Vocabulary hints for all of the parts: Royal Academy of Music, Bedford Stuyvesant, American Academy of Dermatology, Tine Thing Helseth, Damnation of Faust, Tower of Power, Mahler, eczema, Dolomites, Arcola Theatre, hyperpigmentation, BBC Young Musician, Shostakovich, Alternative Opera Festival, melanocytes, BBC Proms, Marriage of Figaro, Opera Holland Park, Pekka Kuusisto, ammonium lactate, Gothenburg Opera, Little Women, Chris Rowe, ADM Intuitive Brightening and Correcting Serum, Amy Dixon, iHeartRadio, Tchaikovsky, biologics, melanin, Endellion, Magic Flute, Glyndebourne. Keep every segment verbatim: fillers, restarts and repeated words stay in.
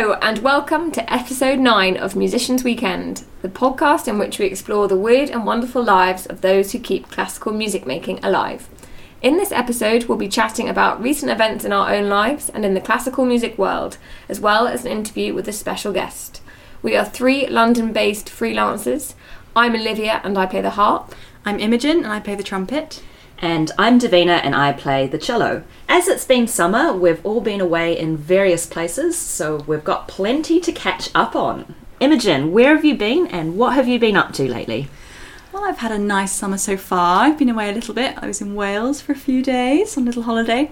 Hello and welcome to episode nine of Musicians Weekend, the podcast in which we explore the weird and wonderful lives of those who keep classical music making alive. In this episode, we'll be chatting about recent events in our own lives and in the classical music world, as well as an interview with a special guest. We are three London-based freelancers. I'm Olivia and I play the harp. I'm Imogen and I play the trumpet. And I'm Davina and I play the cello. As it's been summer, we've all been away in various places, so we've got plenty to catch up on. Imogen, where have you been and what have you been up to lately? Well, I've had a nice summer so far. I've been away a little bit. I was in Wales for a few days on a little holiday.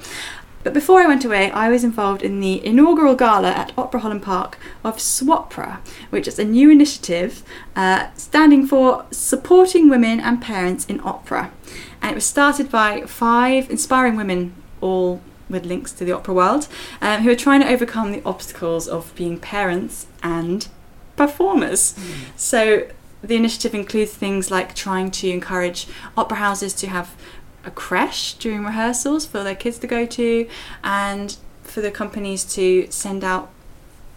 But before I went away, I was involved in the inaugural gala at Opera Holland Park of SWAPRA, which is a new initiative uh, standing for Supporting Women and Parents in Opera. And it was started by five inspiring women, all with links to the opera world, um, who are trying to overcome the obstacles of being parents and performers. Mm. So the initiative includes things like trying to encourage opera houses to have a creche during rehearsals for their kids to go to, and for the companies to send out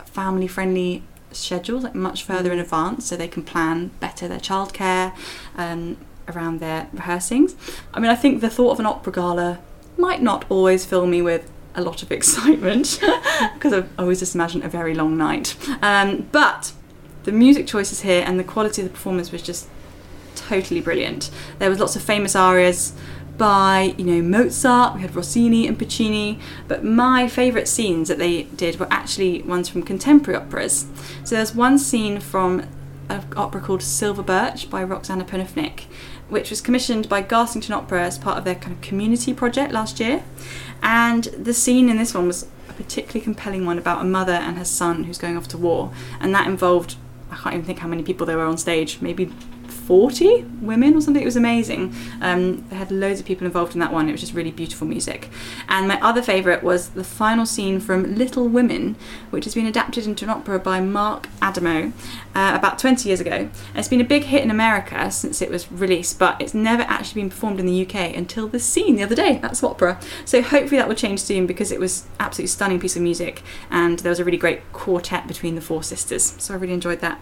family-friendly schedules like much further in advance so they can plan better their childcare um, around their rehearsings. I mean, I think the thought of an opera gala might not always fill me with a lot of excitement because I always just imagine a very long night. Um, but the music choices here and the quality of the performance was just totally brilliant. There was lots of famous arias by, you know, Mozart, we had Rossini and Puccini, but my favourite scenes that they did were actually ones from contemporary operas. So there's one scene from an opera called Silver Birch by Roxana Panufnik, which was commissioned by Garsington Opera as part of their kind of community project last year. And the scene in this one was a particularly compelling one about a mother and her son who's going off to war, and that involved, I can't even think how many people there were on stage, maybe forty women or something. It was amazing. Um, they had loads of people involved in that one. It was just really beautiful music. And my other favourite was the final scene from Little Women, which has been adapted into an opera by Mark Adamo uh, about twenty years ago. And it's been a big hit in America since it was released, but it's never actually been performed in the U K until this scene the other day. That's opera. So hopefully that will change soon because it was an absolutely stunning piece of music and there was a really great quartet between the four sisters. So I really enjoyed that.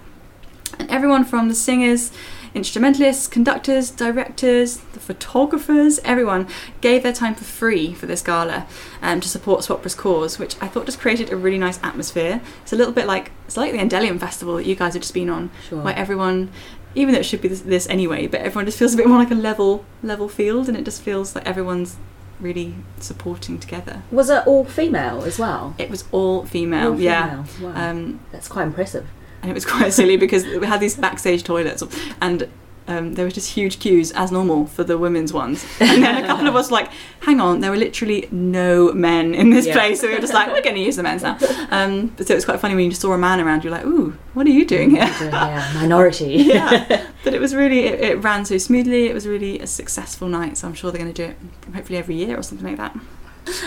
And everyone from the singers, instrumentalists, conductors, directors, the photographers, everyone gave their time for free for this gala um, to support SWAPRA's cause, which I thought just created a really nice atmosphere. It's a little bit like, it's like the Endellion festival that you guys have just been on, sure. Where everyone, even though it should be this, this anyway, but everyone just feels a bit more like a level level field, and it just feels like everyone's really supporting together. Was it all female as well? It was all female, all female. Yeah. Wow. Um, That's quite impressive. And it was quite silly because we had these backstage toilets and um, there were just huge queues as normal for the women's ones. And then a couple of us were like, hang on, there were literally no men in this yeah. place. So we were just like, we're going to use the men's now. Um, but so it was quite funny when you just saw a man around, you're like, ooh, what are you doing here? Yeah, minority. Yeah. But it was really, it, it ran so smoothly. It was really a successful night. So I'm sure they're going to do it hopefully every year or something like that.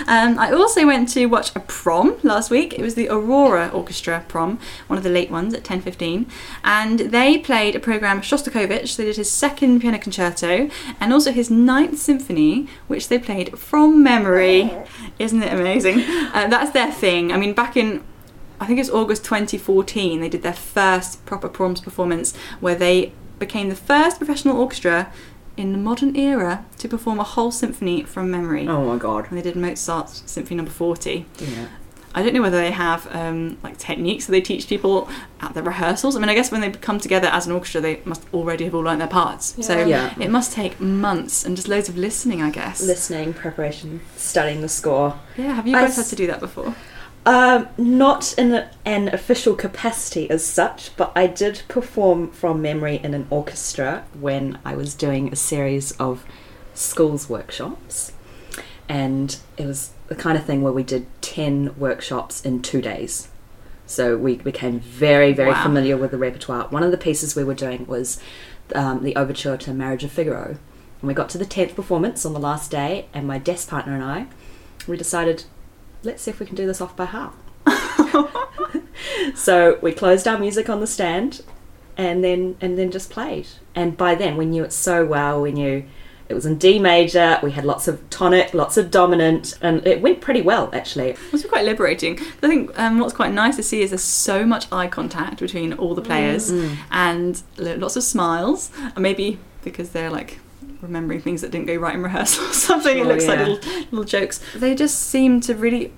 Um, I also went to watch a prom last week. It was the Aurora Orchestra prom, one of the late ones at ten fifteen, and they played a programme of Shostakovich. They did his second piano concerto and also his ninth symphony, which they played from memory. Isn't it amazing? Uh, that's their thing. I mean, back in, I think it was August twenty fourteen, they did their first proper proms performance where they became the first professional orchestra in the modern era to perform a whole symphony from memory. Oh my god. And they did Mozart's Symphony number forty. Yeah. I don't know whether they have um, like techniques that they teach people at the rehearsals. I mean, I guess when they come together as an orchestra, they must already have all learned their parts. Yeah. So yeah. It must take months and just loads of listening, I guess. Listening, preparation, studying the score. Yeah, have you guys s- had to do that before? Um, not in a, an official capacity as such, but I did perform from memory in an orchestra when I was doing a series of schools workshops, and it was the kind of thing where we did ten workshops in two days. So we became very, very wow. familiar with the repertoire. One of the pieces we were doing was um, the overture to Marriage of Figaro, and we got to the tenth performance on the last day, and my desk partner and I, we decided, let's see if we can do this off by heart. So we closed our music on the stand and then and then just played. And by then we knew it so well. We knew It was in D major. We had lots of tonic, lots of dominant, and it went pretty well, actually. It was quite liberating. I think um, what's quite nice to see is there's so much eye contact between all the players, mm-hmm. and lots of smiles, maybe because they're like remembering things that didn't go right in rehearsal or something. Sure, it looks yeah. like little, little jokes. They just seem to really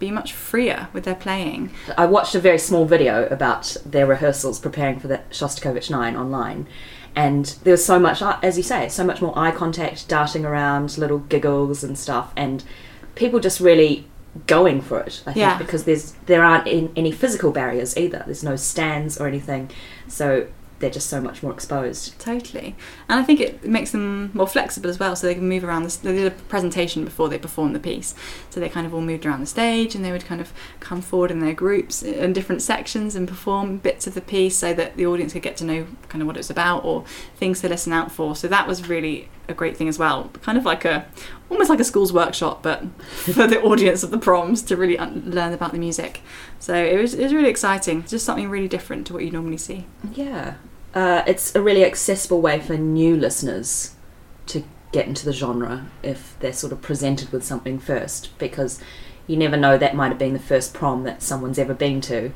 be much freer with their playing. I watched a very small video about their rehearsals preparing for the Shostakovich nine online, and there was so much, as you say, so much more eye contact, darting around, little giggles and stuff, and people just really going for it, I think, yeah. because there's there aren't any physical barriers either. There's no stands or anything, so they're just so much more exposed. Totally. And I think it makes them more flexible as well, so they can move around. The, they did a presentation before they performed the piece, so they kind of all moved around the stage, and they would kind of come forward in their groups in different sections and perform bits of the piece so that the audience could get to know kind of what it's about or things to listen out for. So that was really a great thing as well, kind of like a almost like a school's workshop, but for the audience of the proms to really un- learn about the music. So it was, it was really exciting, just something really different to what you normally see. Yeah. Uh, it's a really accessible way for new listeners to get into the genre if they're sort of presented with something first, because you never know, that might have been the first prom that someone's ever been to,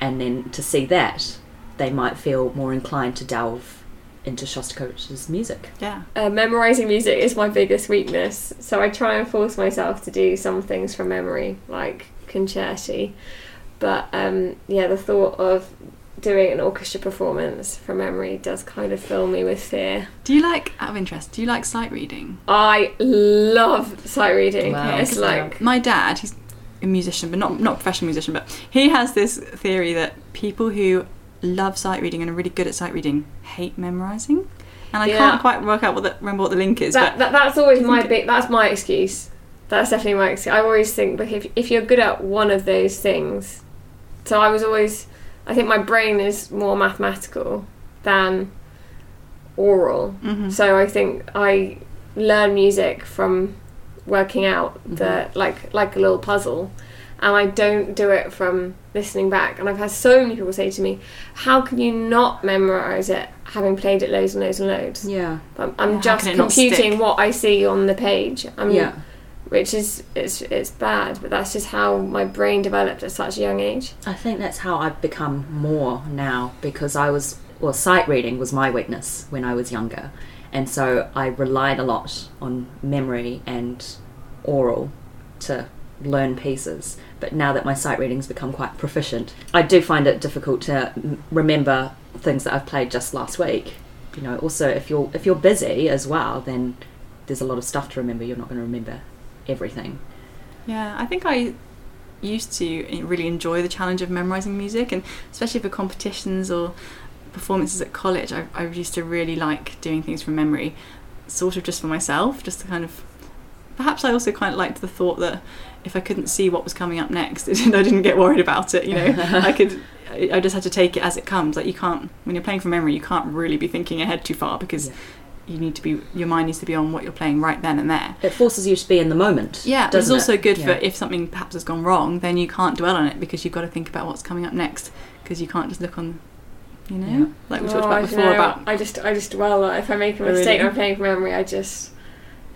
and then to see that, they might feel more inclined to delve into Shostakovich's music. Yeah. Uh, memorising music is my biggest weakness, so I try and force myself to do some things from memory, like concerti, but um, yeah, the thought of doing an orchestra performance from memory does kind of fill me with fear. Do you like, out of interest, do you like sight reading? I love sight reading. Wow. It's like... My dad, he's a musician, but not not a professional musician, but he has this theory that people who love sight reading and are really good at sight reading hate memorising. And I yeah. can't quite work out what the, remember what the link is. That, but that, that's always my big... That's my excuse. That's definitely my excuse. I always think, but if, if you're good at one of those things... So I was always... I think my brain is more mathematical than oral. Mm-hmm. So I think I learn music from working out the mm-hmm. like like a little puzzle, and I don't do it from listening back. And I've had so many people say to me, "How can you not memorise it, having played it loads and loads and loads?" Yeah, but I'm yeah, just computing what I see on the page. I'm, yeah. Which is, it's it's bad, but that's just how my brain developed at such a young age. I think that's how I've become more now, because I was, well, sight reading was my weakness when I was younger. And so I relied a lot on memory and oral to learn pieces. But now that my sight reading's become quite proficient, I do find it difficult to remember things that I've played just last week. You know, also if you're if you're busy as well, then there's a lot of stuff to remember. You're not going to remember everything. Yeah, I think I used to really enjoy the challenge of memorising music, and especially for competitions or performances at college, I, I used to really like doing things from memory, sort of just for myself, just to kind of... Perhaps I also quite liked the thought that if I couldn't see what was coming up next, I didn't get worried about it, you know. I could... I just had to take it as it comes. Like, you can't... When you're playing from memory, you can't really be thinking ahead too far, because... Yeah. You need to be, your mind needs to be on what you're playing right then and there. It forces you to be in the moment. Yeah, it's also it? good yeah. for if something perhaps has gone wrong, then you can't dwell on it, because you've got to think about what's coming up next, because you can't just look on, you know, yeah. like we oh, talked about I before. Know. About I just, I just dwell. Like, if I make a mistake, really? I'm playing from memory. I just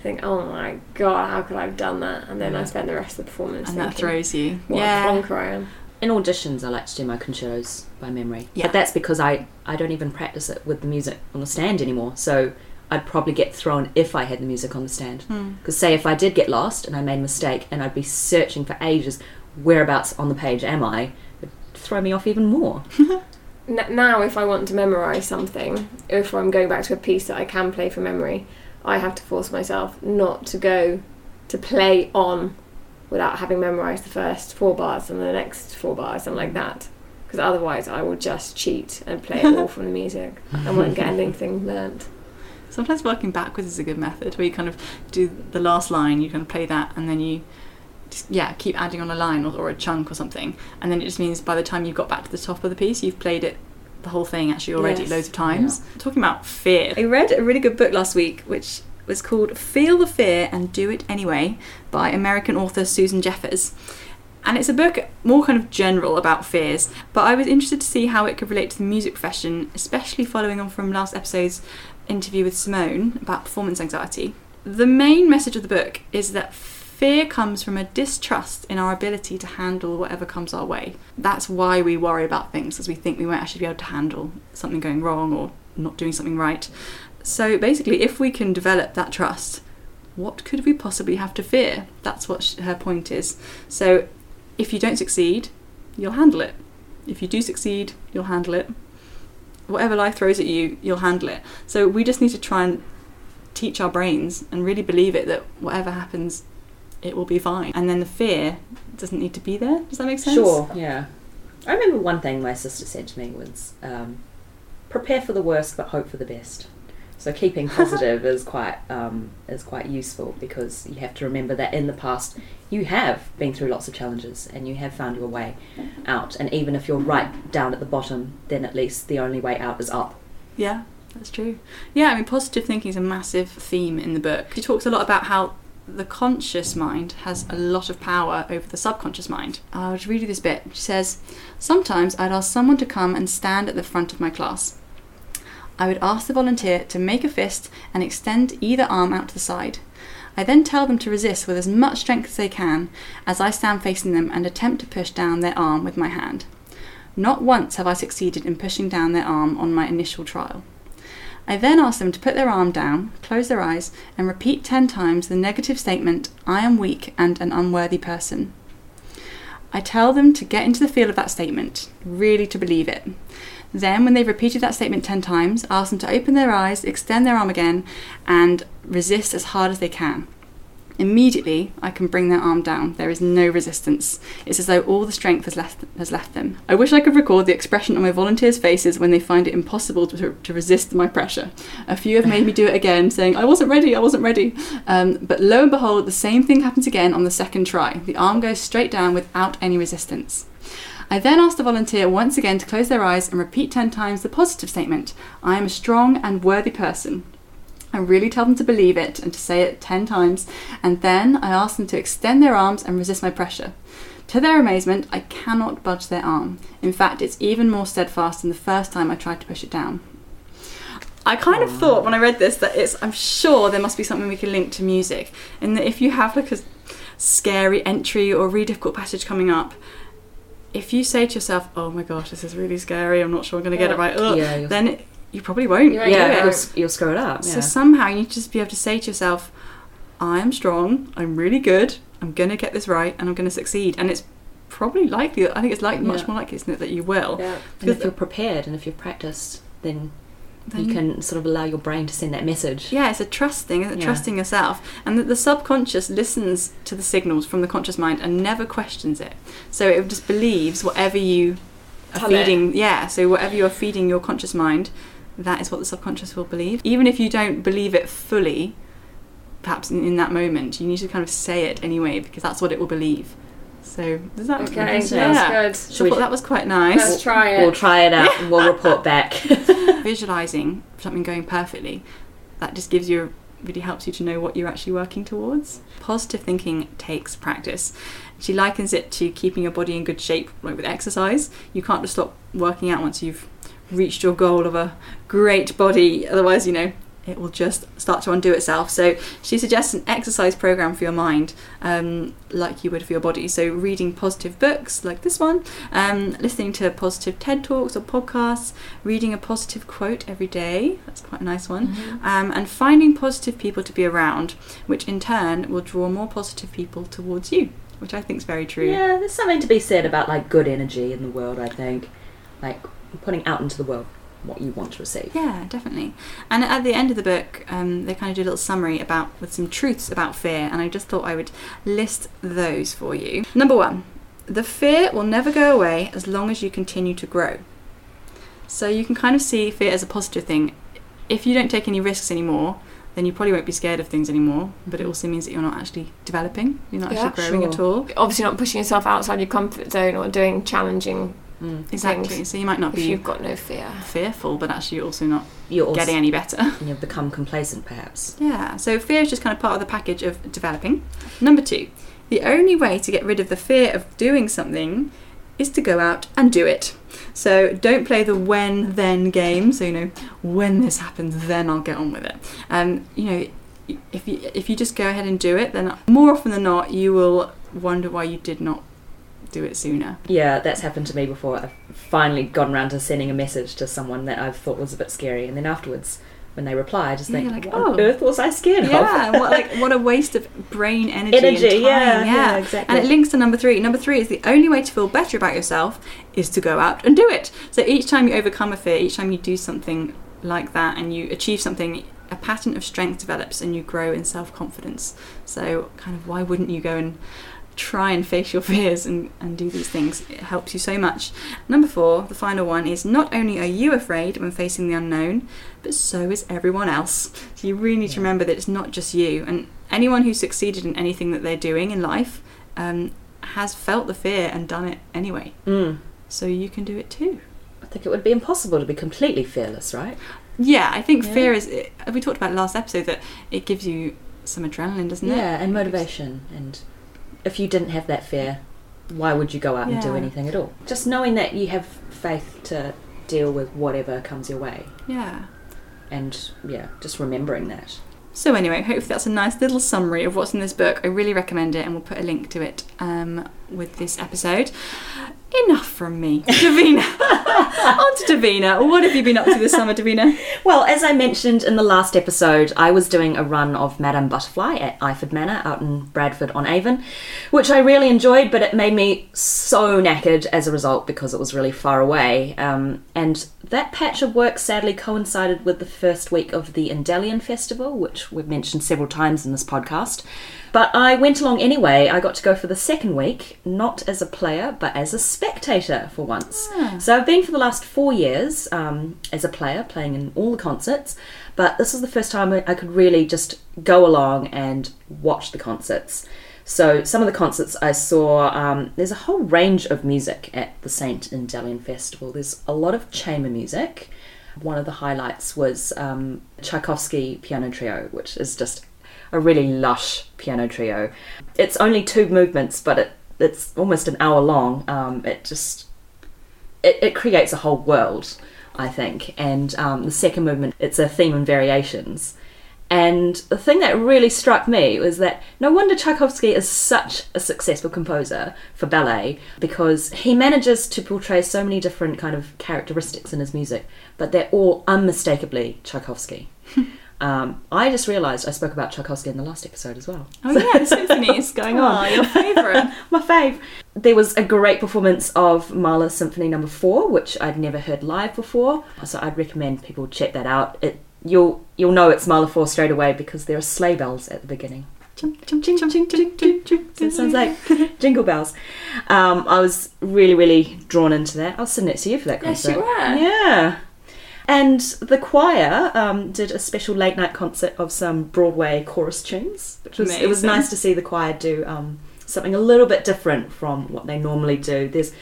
think, oh my god, how could I have done that? And then yeah. I spend the rest of the performance. And thinking, that throws you. What yeah. a plonker I am. In auditions, I like to do my concertos by memory, yeah. but that's because I, I don't even practice it with the music on the stand anymore. So I'd probably get thrown if I had the music on the stand. Because mm. say if I did get lost and I made a mistake, and I'd be searching for ages, whereabouts on the page am I, it would throw me off even more. Now if I want to memorise something, if I'm going back to a piece that I can play from memory, I have to force myself not to go to play on without having memorised the first four bars and the next four bars, something like that. Because otherwise I will just cheat and play it all from the music and won't get anything learnt. Sometimes working backwards is a good method, where you kind of do the last line, you kind of play that, and then you just, yeah, keep adding on a line or, or a chunk or something, and then it just means by the time you've got back to the top of the piece, you've played it, the whole thing actually already, yes. loads of times. Yeah. Talking about fear, I read a really good book last week which was called Feel the Fear and Do It Anyway by American author Susan Jeffers. And it's a book more kind of general about fears, but I was interested to see how it could relate to the music profession, especially following on from last episode's interview with Simone about performance anxiety. The main message of the book is that fear comes from a distrust in our ability to handle whatever comes our way. That's why we worry about things, because we think we won't actually be able to handle something going wrong or not doing something right. So basically, if we can develop that trust, what could we possibly have to fear? That's what sh- her point is. So if you don't succeed, you'll handle it. If you do succeed, you'll handle it. Whatever life throws at you, you'll handle it. So we just need to try and teach our brains and really believe it, that whatever happens, it will be fine. And then the fear doesn't need to be there. Does that make sense? Sure, yeah. I remember one thing my sister said to me was, um, prepare for the worst but hope for the best. So keeping positive is quite um, is quite useful, because you have to remember that in the past you have been through lots of challenges and you have found your way out. And even if you're right down at the bottom, then at least the only way out is up. Yeah, that's true. Yeah, I mean, positive thinking is a massive theme in the book. She talks a lot about how the conscious mind has a lot of power over the subconscious mind. I'll just read you this bit. She says, "Sometimes I'd ask someone to come and stand at the front of my class. I would ask the volunteer to make a fist and extend either arm out to the side. I then tell them to resist with as much strength as they can as I stand facing them and attempt to push down their arm with my hand. Not once have I succeeded in pushing down their arm on my initial trial. I then ask them to put their arm down, close their eyes, and repeat ten times the negative statement, 'I am weak and an unworthy person.' I tell them to get into the feel of that statement, really to believe it. Then, when they've repeated that statement ten times, ask them to open their eyes, extend their arm again, and resist as hard as they can. Immediately, I can bring their arm down. There is no resistance. It's as though all the strength has left has left them. I wish I could record the expression on my volunteers' faces when they find it impossible to, to resist my pressure. A few have made me do it again, saying, 'I wasn't ready, I wasn't ready.' Um, but lo and behold, the same thing happens again on the second try. The arm goes straight down without any resistance. I then ask the volunteer once again to close their eyes and repeat ten times the positive statement, 'I am a strong and worthy person.' I really tell them to believe it and to say it ten times, and then I ask them to extend their arms and resist my pressure. To their amazement, I cannot budge their arm. In fact, it's even more steadfast than the first time I tried to push it down." I kind of thought when I read this that it's, I'm sure there must be something we can link to music, and that if you have like a scary entry or a really difficult passage coming up, if you say to yourself, "Oh my gosh, this is really scary, I'm not sure I'm going to yeah. get it right," ugh, yeah, then it, you probably won't. Yeah, yeah you'll, you'll screw it up. So yeah. somehow you need to just be able to say to yourself, "I am strong, I'm really good, I'm going to get this right, and I'm going to succeed." And it's probably likely, I think it's like, yeah. much more likely, isn't it, that you will. Yeah. And if you're prepared and if you've practiced, then... Then you can sort of allow your brain to send that message. Yeah, it's a trust thing, it's a yeah. trusting yourself. And that the subconscious listens to the signals from the conscious mind and never questions it. So it just believes whatever you are Tell feeding. It. Yeah, so whatever you are feeding your conscious mind, that is what the subconscious will believe. Even if you don't believe it fully, perhaps in, in that moment, you need to kind of say it anyway, because that's what it will believe. So does that okay, make sense? Yeah. That's good. So I thought that was quite nice. Let's we'll, try it. We'll try it out yeah. and we'll report back. Visualising something going perfectly, that just gives you, really helps you to know what you're actually working towards. Positive thinking takes practice. She likens it to keeping your body in good shape, like with exercise. You can't just stop working out once you've reached your goal of a great body, otherwise, you know, it will just start to undo itself. So she suggests an exercise program for your mind, um, like you would for your body. So reading positive books like this one, um, listening to positive TED Talks or podcasts, reading a positive quote every day. That's quite a nice one. Mm-hmm. Um, and finding positive people to be around, which in turn will draw more positive people towards you, which I think is very true. Yeah, there's something to be said about like good energy in the world, I think. Like putting out into the world what you want to receive. Yeah, definitely. And at the end of the book, um, they kind of do a little summary about with some truths about fear, and I just thought I would list those for you. Number one, the fear will never go away as long as you continue to grow. So you can kind of see fear as a positive thing. If you don't take any risks anymore, then you probably won't be scared of things anymore, but it also means that you're not actually developing, you're not yeah, actually growing sure. at all. Obviously not pushing yourself outside your comfort zone or doing challenging Mm, exactly. Things. So you might not if be. If you've got no fear. Fearful, but actually you're also not you're also, getting any better. And you've become complacent, perhaps. Yeah. So fear is just kind of part of the package of developing. Number two, The only way to get rid of the fear of doing something is to go out and do it. So don't play the when then game. So, you know, when this happens, then I'll get on with it. Um, you know, if you, if you just go ahead and do it, then more often than not, you will wonder why you did not do it sooner. Yeah, that's happened to me before. I've finally gotten around to sending a message to someone that I thought was a bit scary, and then afterwards, when they reply, I just yeah, think, like, what oh, on earth was I scared yeah, of? Yeah, what, like, what a waste of brain energy, energy and time. Yeah, yeah. yeah, exactly. And it links to number three. Number three is the only way to feel better about yourself is to go out and do it. So each time you overcome a fear, each time you do something like that and you achieve something, a pattern of strength develops and you grow in self-confidence. So kind of why wouldn't you go and try and face your fears and, and do these things? It helps you so much. Number four, the final one, is not only are you afraid when facing the unknown, but so is everyone else. So you really need yeah. to remember that it's not just you, and anyone who succeeded in anything that they're doing in life um, has felt the fear and done it anyway. Mm. So you can do it too. I think it would be impossible to be completely fearless, right? Yeah, I think yeah. fear is, it, we talked about last episode that it gives you some adrenaline, doesn't yeah, it? Yeah, and motivation and... If you didn't have that fear, why would you go out yeah. and do anything at all? Just knowing that you have faith to deal with whatever comes your way. Yeah. And, yeah, just remembering that. So anyway, hopefully that's a nice little summary of what's in this book. I really recommend it, and we'll put a link to it um, with this episode. Enough from me. Davina. On to Davina. What have you been up to this summer, Davina? Well, as I mentioned in the last episode, I was doing a run of Madame Butterfly at Iford Manor out in Bradford-on-Avon, which I really enjoyed, but it made me so knackered as a result because it was really far away. Um, and that patch of work sadly coincided with the first week of the Endellion Festival, which we've mentioned several times in this podcast. But I went along anyway. I got to go for the second week, not as a player, but as a spectator for once. Ah. So I've been for the last four years um, as a player, playing in all the concerts, but this was the first time I could really just go along and watch the concerts. So some of the concerts I saw, um, there's a whole range of music at the Saint Endellion Festival. There's a lot of chamber music. One of the highlights was um, Tchaikovsky Piano Trio, which is just a really lush piano trio. It's only two movements, but it, it's almost an hour long. Um, it just, it, it creates a whole world, I think. And um, the second movement, it's a theme and variations. And the thing that really struck me was that no wonder Tchaikovsky is such a successful composer for ballet, because he manages to portray so many different kind of characteristics in his music, but they're all unmistakably Tchaikovsky. Um, I just realised I spoke about Tchaikovsky in the last episode as well. Oh yeah, the symphony is going on. Oh, your favourite. My fave. There was a great performance of Mahler Symphony Number four, which I'd never heard live before, so I'd recommend people check that out. It, you'll you'll know it's Mahler four straight away because there are sleigh bells at the beginning. So it sounds like jingle bells. Um, I was really, really drawn into that. I'll send it to you for that concert. Yes, you were. Yeah. And the choir um, did a special late night concert of some Broadway chorus tunes, which was Amazing. It was nice to see the choir do um, something a little bit different from what they normally do. There's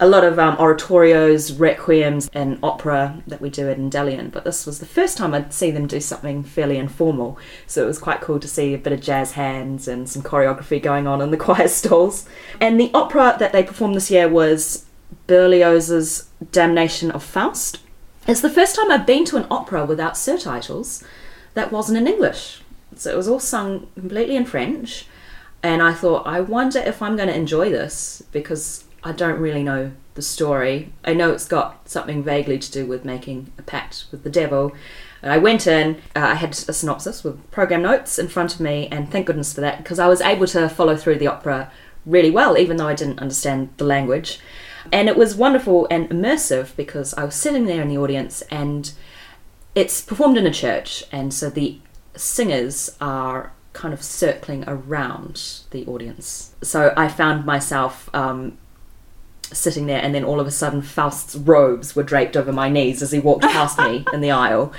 a lot of um, oratorios, requiems, and opera that we do at Endellion, but this was the first time I'd see them do something fairly informal. So it was quite cool to see a bit of jazz hands and some choreography going on in the choir stalls. And the opera that they performed this year was Berlioz's Damnation of Faust. It's the first time I've been to an opera without surtitles that wasn't in English. So it was all sung completely in French. And I thought, I wonder if I'm going to enjoy this, because I don't really know the story. I know it's got something vaguely to do with making a pact with the devil. And I went in, uh, I had a synopsis with program notes in front of me, and thank goodness for that, because I was able to follow through the opera really well, even though I didn't understand the language. And it was wonderful and immersive because I was sitting there in the audience, and it's performed in a church, and so the singers are kind of circling around the audience. So I found myself um, sitting there, and then all of a sudden Faust's robes were draped over my knees as he walked past me in the aisle.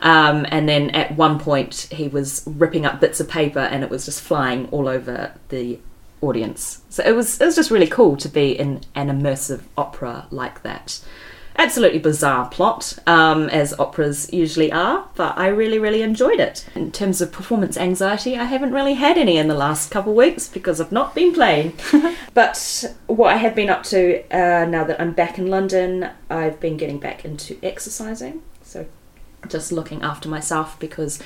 Um, and then at one point he was ripping up bits of paper, and it was just flying all over the audience. So it was it was just really cool to be in an immersive opera like that. absolutely bizarre plot, um, as operas usually are, but I really, really enjoyed it. In terms of performance anxiety, I haven't really had any in the last couple of weeks because I've not been playing. But what I have been up to uh, now that I'm back in London, I've been getting back into exercising, so just looking after myself, because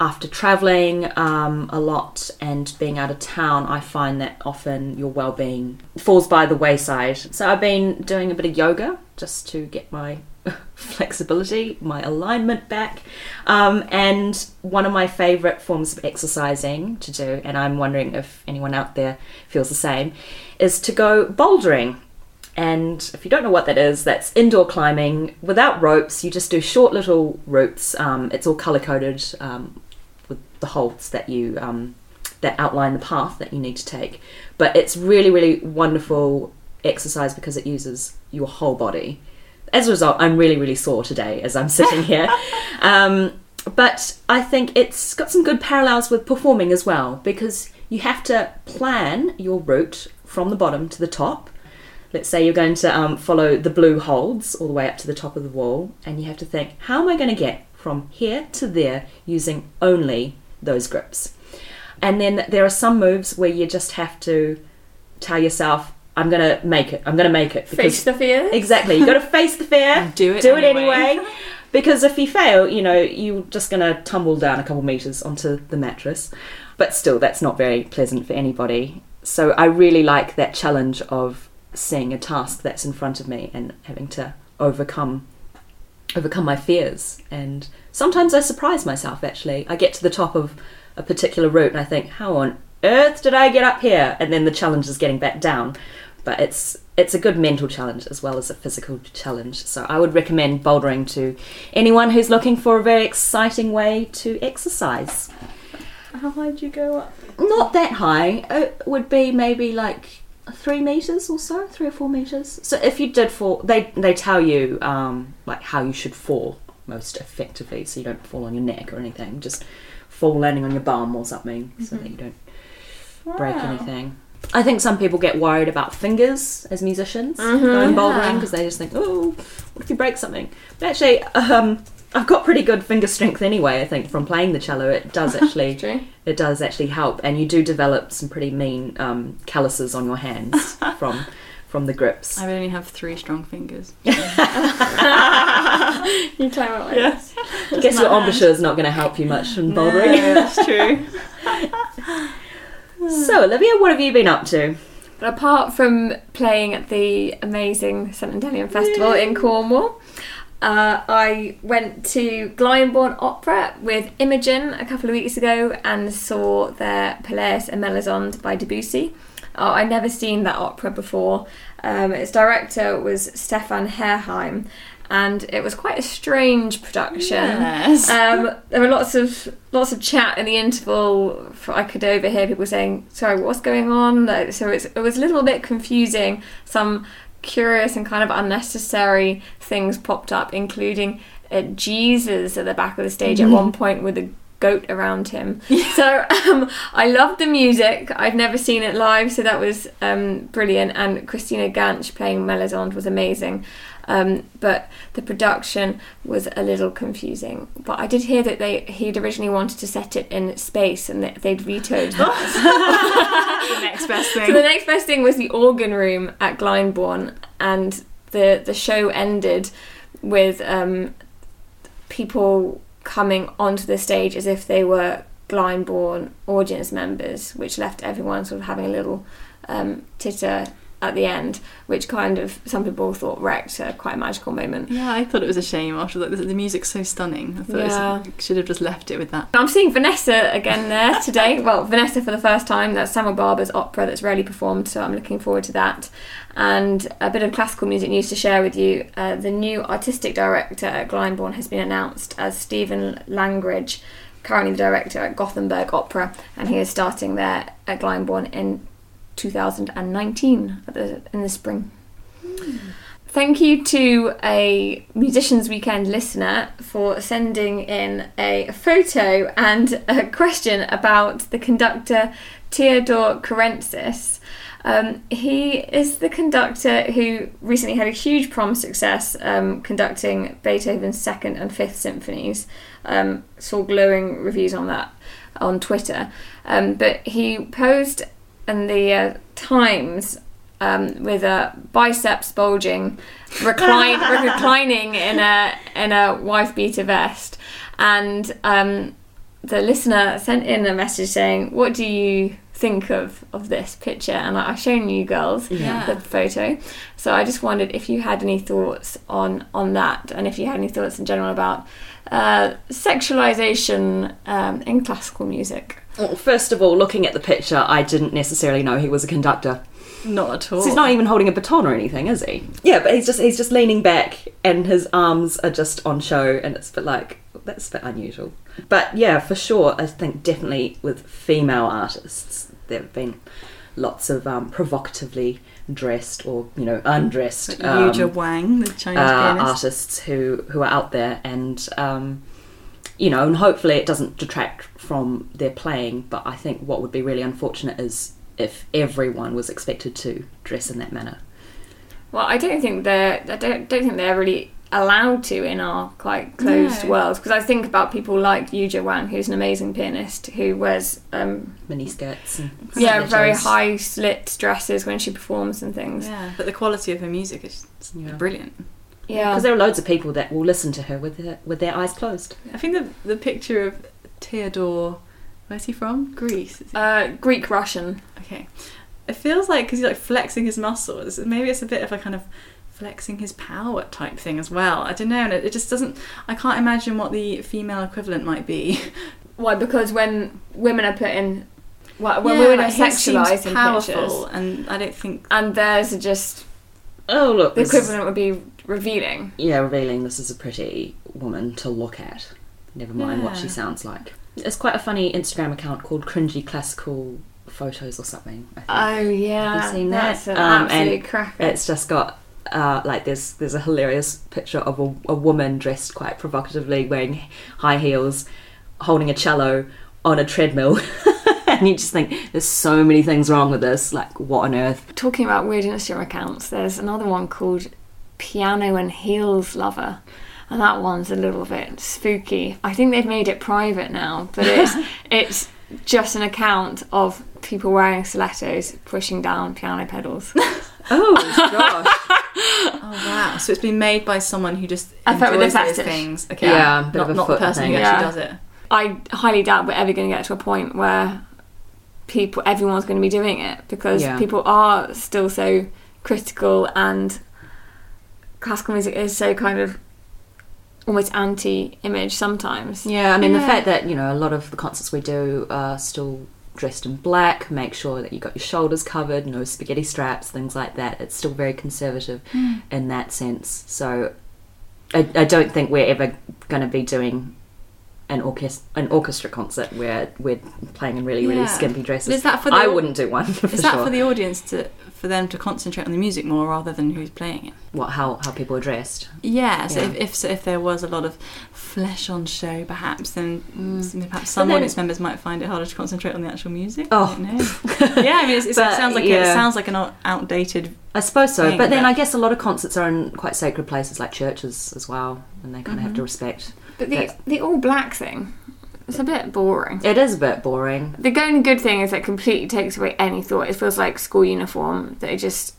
after travelling um, a lot and being out of town, I find that often your well-being falls by the wayside. So I've been doing a bit of yoga just to get my flexibility, my alignment back. Um, and one of my favourite forms of exercising to do, and I'm wondering if anyone out there feels the same, is to go bouldering. And if you don't know what that is, that's indoor climbing without ropes. You just do short little routes. Um, it's all colour-coded um, with the holds that you um, that outline the path that you need to take. But it's really, really wonderful exercise because it uses your whole body. As a result, I'm really, really sore today as I'm sitting here. um, but I think it's got some good parallels with performing as well, because you have to plan your route from the bottom to the top. Let's say you're going to um, follow the blue holds all the way up to the top of the wall, and you have to think, how am I going to get from here to there using only those grips? And then there are some moves where you just have to tell yourself, I'm going to make it, I'm going to make it. Because, face the fear. Exactly, you've got to face the fear, do it do anyway. It anyway. Because if you fail, you know, you're just going to tumble down a couple metres onto the mattress. But still, that's not very pleasant for anybody. So I really like that challenge of seeing a task that's in front of me and having to overcome overcome my fears. And sometimes I surprise myself, actually. I get to the top of a particular route and I think, how on earth did I get up here? And then the challenge is getting back down. But it's it's a good mental challenge as well as a physical challenge. So I would recommend bouldering to anyone who's looking for a very exciting way to exercise. How high do you go up? Not that high. It would be maybe like three meters or so, three or four meters. So if you did fall, they they tell you um, like how you should fall most effectively, so you don't fall on your neck or anything. Just fall landing on your bum or something, mm-hmm. so that you don't wow. break anything. I think some people get worried about fingers as musicians mm-hmm. going bouldering because yeah. they just think, oh, what if you break something? But actually, um, I've got pretty good finger strength anyway. I think from playing the cello, it does actually it does actually help, and you do develop some pretty mean um, calluses on your hands from from the grips. I only have three strong fingers. You climb up like yes. I guess your embouchure is not going to help you much in bouldering. No, that's true. So Olivia, what have you been up to? But apart from playing at the amazing Endellion Festival yeah. in Cornwall. Uh, I went to Glyndebourne Opera with Imogen a couple of weeks ago and saw their Pelléas and Melisande by Debussy. Oh, I'd never seen that opera before. Um, its director was Stefan Herrheim, and it was quite a strange production. Yes. Um, there were lots of lots of chat in the interval. I could overhear people saying, "Sorry, what's going on?" So it's, it was a little bit confusing. Some curious and kind of unnecessary things popped up, including uh, Jesus at the back of the stage mm-hmm. at one point with a goat around him. Yeah. So um, I loved the music. I'd never seen it live, so that was um, brilliant. And Christina Gantz playing Melisande was amazing. Um, but the production was a little confusing. But I did hear that they he'd originally wanted to set it in space and that they'd vetoed that. The next best thing. So the next best thing was the organ room at Glyndebourne, and the, the show ended with um, people coming onto the stage as if they were Glyndebourne audience members, which left everyone sort of having a little um, titter at the end, which kind of some people thought wrecked a quite magical moment. Yeah, I thought it was a shame after that. The music's so stunning. I thought yeah. it was, should have just left it with that. I'm seeing Vanessa again there today. Well, Vanessa for the first time. That's Samuel Barber's opera that's rarely performed, so I'm looking forward to that. And a bit of classical music news to share with you. Uh, the new artistic director at Glyndebourne has been announced as Stephen Langridge, currently the director at Gothenburg Opera, and he is starting there at Glyndebourne in two thousand nineteen at the, in the spring. Mm. Thank you to a Musicians Weekend listener for sending in a photo and a question about the conductor Teodor Currentzis. Um, he is the conductor who recently had a huge prom success um, conducting Beethoven's second and fifth symphonies. Um, saw glowing reviews on that on Twitter. Um, but he posed in the uh, Times um, with a biceps bulging, recline, reclining in a in a wife beater vest, and um, the listener sent in a message saying, "What do you think of, of this picture?" And I've shown you girls yeah. the photo, so I just wondered if you had any thoughts on, on that, and if you had any thoughts in general about uh, sexualization um, in classical music. Well, first of all, looking at the picture, I didn't necessarily know he was a conductor. Not at all. So he's not even holding a baton or anything, is he? Yeah, but he's just he's just leaning back and his arms are just on show, and it's a bit like, that's a bit unusual. But yeah, for sure, I think definitely with female artists, there have been lots of um, provocatively dressed or, you know, undressed um, Yuja Wang, the Chinese uh, artists who, who are out there, and um, you know, and hopefully it doesn't detract from their playing. But I think what would be really unfortunate is if everyone was expected to dress in that manner. Well, I don't think they're I don't don't think they're really allowed to in our quite closed no. worlds, because I think about people like Yuja Wang, who's an amazing pianist, who wears um, mini skirts and yeah slitters. Very high slit dresses when she performs and things. Yeah, but the quality of her music is yeah. brilliant. Yeah, because there are loads of people that will listen to her with her, with their eyes closed. I think the the picture of Teodor, where's he from? Greece. Is he? Uh, Greek Russian. Okay, it feels like because he's like flexing his muscles. Maybe it's a bit of a kind of flexing his power type thing as well. I don't know, and it, it just doesn't. I can't imagine what the female equivalent might be. Why? Because when women are put in, well, when yeah, women like are sexualised in powerful, pictures, and I don't think, and theirs are just. Oh look, the equivalent is, would be revealing. Yeah, revealing. This is a pretty woman to look at. Never mind yeah. what she sounds like. It's quite a funny Instagram account called Cringy Classical Photos or something, I think. Oh yeah, have you seen that? That's an um, absolute cracker. It's just got uh, like there's there's a hilarious picture of a, a woman dressed quite provocatively, wearing high heels, holding a cello on a treadmill, and you just think there's so many things wrong with this. Like, what on earth? Talking about weird Instagram accounts, there's another one called Piano and Heels Lover. And that one's a little bit spooky. I think they've made it private now, but it's it's just an account of people wearing stilettos pushing down piano pedals. Oh gosh! Oh wow! So it's been made by someone who just I enjoys those things. Okay, yeah, not, not the person thing. who actually yeah. does it. I highly doubt we're ever going to get to a point where people, everyone's going to be doing it, because yeah. people are still so critical, and classical music is so kind of almost anti-image sometimes. Yeah, I mean, yeah. the fact that, you know, a lot of the concerts we do are still dressed in black, make sure that you got your shoulders covered, no spaghetti straps, things like that. It's still very conservative mm. in that sense. So I, I don't think we're ever going to be doing an orchestra an orchestra concert where we're playing in really, really yeah. skimpy dresses. Is that for the, I wouldn't do one. For is that sure. for the audience to... for them to concentrate on the music more rather than who's playing it. What, how how people are dressed? Yeah, so yeah. if if, so if there was a lot of flesh on show, perhaps, then mm. perhaps some then, audience members might find it harder to concentrate on the actual music. Oh, I don't know. yeah, I mean, it's, it's, but, it sounds like yeah. it sounds like an outdated. I suppose so, thing, but then but... I guess a lot of concerts are in quite sacred places like churches as well, and they kind mm-hmm. of have to respect. But the that. the all black thing. It's a bit boring. It is a bit boring. The only good thing is it completely takes away any thought. It feels like school uniform, that you just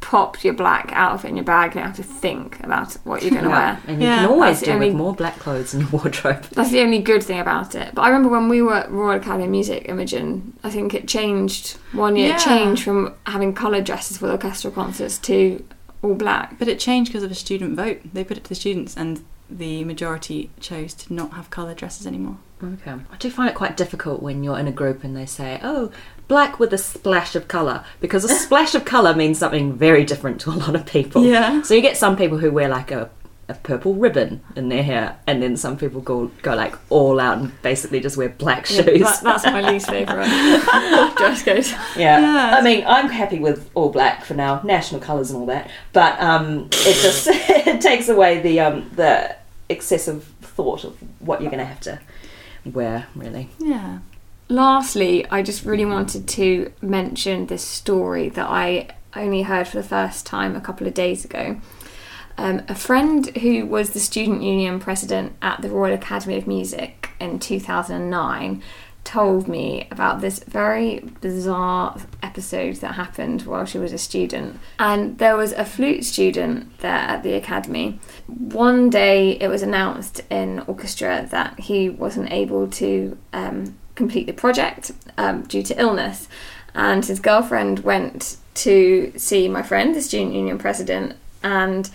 pop your black outfit in your bag and you don't have to think about what you're going to yeah. wear. And you yeah. can always do only... with more black clothes in your wardrobe. That's the only good thing about it. But I remember when we were at Royal Academy of Music, Imogen, I think it changed. One year yeah. it changed from having coloured dresses for orchestral concerts to all black. But it changed because of a student vote. They put it to the students and the majority chose to not have coloured dresses anymore. Okay. I do find it quite difficult when you're in a group and they say, oh, black with a splash of colour, because a splash of colour means something very different to a lot of people. Yeah. So you get some people who wear like a, a purple ribbon in their hair, and then some people go go like all out and basically just wear black shoes. Yeah, that, that's my least favourite. Dress code. Yeah. yeah I mean, I'm happy with all black for now, national colours and all that, but um, it just it takes away the um, the excessive thought of what you're going to have to... where really yeah Lastly, I just really wanted to mention this story that I only heard for the first time a couple of days ago. Um, a friend who was the student union president at the Royal Academy of Music in two thousand nine told me about this very bizarre episode that happened while she was a student. And there was a flute student there at the academy. One day it was announced in orchestra that he wasn't able to um, complete the project um, due to illness. And his girlfriend went to see my friend, the student union president, and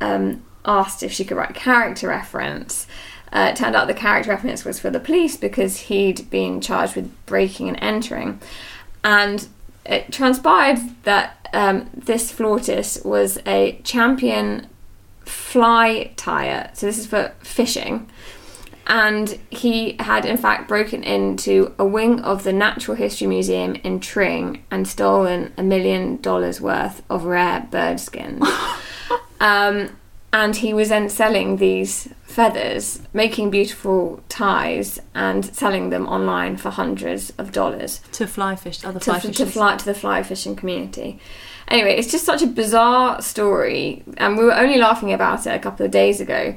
um, asked if she could write character reference. Uh, it turned out the character reference was for the police because he'd been charged with breaking and entering. And it transpired that um, this flautist was a champion fly tyer. So this is for fishing. And he had, in fact, broken into a wing of the Natural History Museum in Tring and stolen a million dollars worth of rare bird skins. um, and he was then selling these feathers, making beautiful ties, and selling them online for hundreds of dollars. To fly fish, other fly fishers. To fly to the fly fishing community. Anyway, it's just such a bizarre story, and we were only laughing about it a couple of days ago.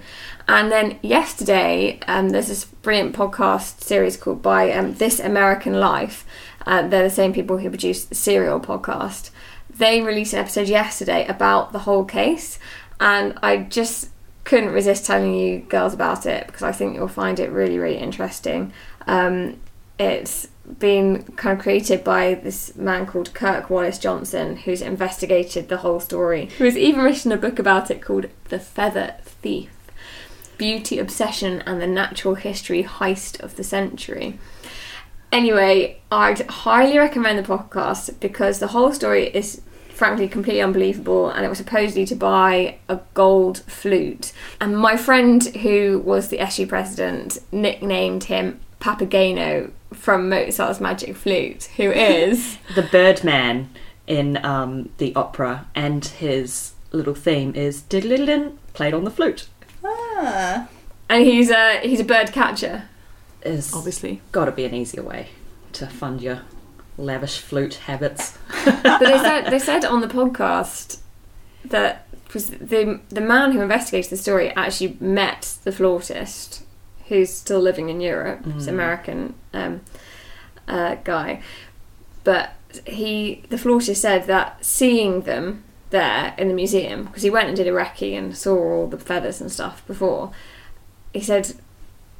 And then yesterday, um, there's this brilliant podcast series called by um, This American Life. Uh, they're the same people who produce the Serial podcast. They released an episode yesterday about the whole case, and I just couldn't resist telling you girls about it because I think you'll find it really, really interesting. Um, it's been kind of created by this man called Kirk Wallace Johnson, who's investigated the whole story, who has even written a book about it called The Feather Thief: Beauty Obsession and the Natural History Heist of the Century. Anyway, I'd highly recommend the podcast because the whole story is frankly completely unbelievable, and it was supposedly to buy a gold flute. And my friend who was the S U president nicknamed him Papageno from Mozart's Magic Flute, who is the Birdman in um, the opera, and his little theme is diddle-diddle-din, played on the flute. Ah. And he's a he's a bird catcher. It's obviously gotta be an easier way to fund your lavish flute habits. But they said they said on the podcast that the the man who investigated the story actually met the flautist, who's still living in Europe. Mm. He's an American um, uh, guy. But he, the flautist said that seeing them there in the museum, because he went and did a recce and saw all the feathers and stuff before, he said,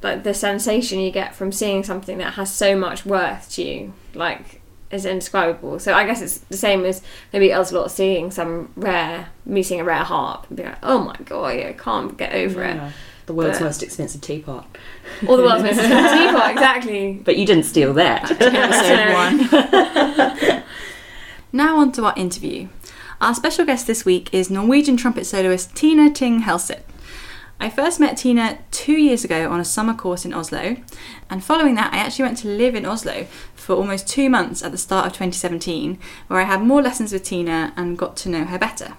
like, the sensation you get from seeing something that has so much worth to you, like, is indescribable. So I guess it's the same as maybe Elslot seeing some rare, meeting a rare harp and being like, oh my god, I can't get over yeah. it. The world's but, most expensive teapot. Or the world's most expensive teapot, exactly. But you didn't steal that. Episode one. Now on to our interview. Our special guest this week is Norwegian trumpet soloist Tine Thing Helseth. I first met Tine two years ago on a summer course in Oslo, and following that I actually went to live in Oslo for almost two months at the start of twenty seventeen, where I had more lessons with Tine and got to know her better.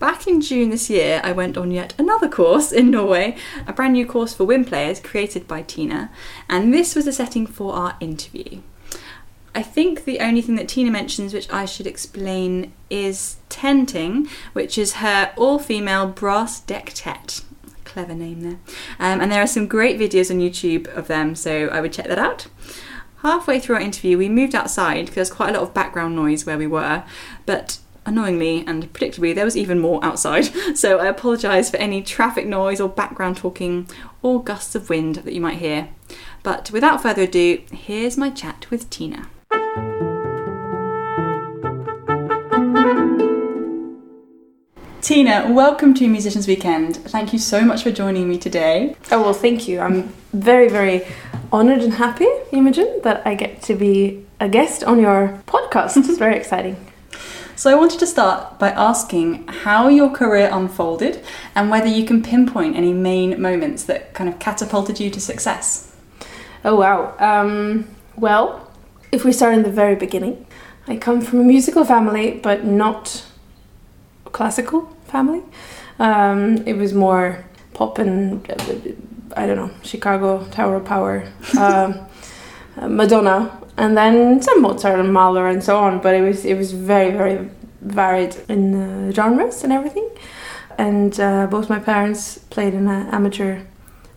Back in June this year, I went on yet another course in Norway, a brand new course for wind players created by Tine, and this was the setting for our interview. I think the only thing that Tine mentions, which I should explain, is Tenting, which is her all-female brass dectet. Clever name there. Um, and there are some great videos on YouTube of them, so I would check that out. Halfway through our interview, we moved outside because there was quite a lot of background noise where we were, but annoyingly and predictably, there was even more outside, so I apologise for any traffic noise or background talking or gusts of wind that you might hear. But without further ado, here's my chat with Tine. Tine, welcome to Musicians Weekend. Thank you so much for joining me today. Oh, well, thank you. I'm very, very honoured and happy, Imogen, that I get to be a guest on your podcast. It's very exciting. So I wanted to start by asking how your career unfolded and whether you can pinpoint any main moments that kind of catapulted you to success. Oh, wow. Um, well, if we start in the very beginning, I come from a musical family, but not a classical family. Um, it was more pop and, I don't know, Chicago, Tower of Power, um, Madonna, and then some Mozart and Mahler and so on. But it was it was very, very varied in uh, genres and everything. And uh, both my parents played in an amateur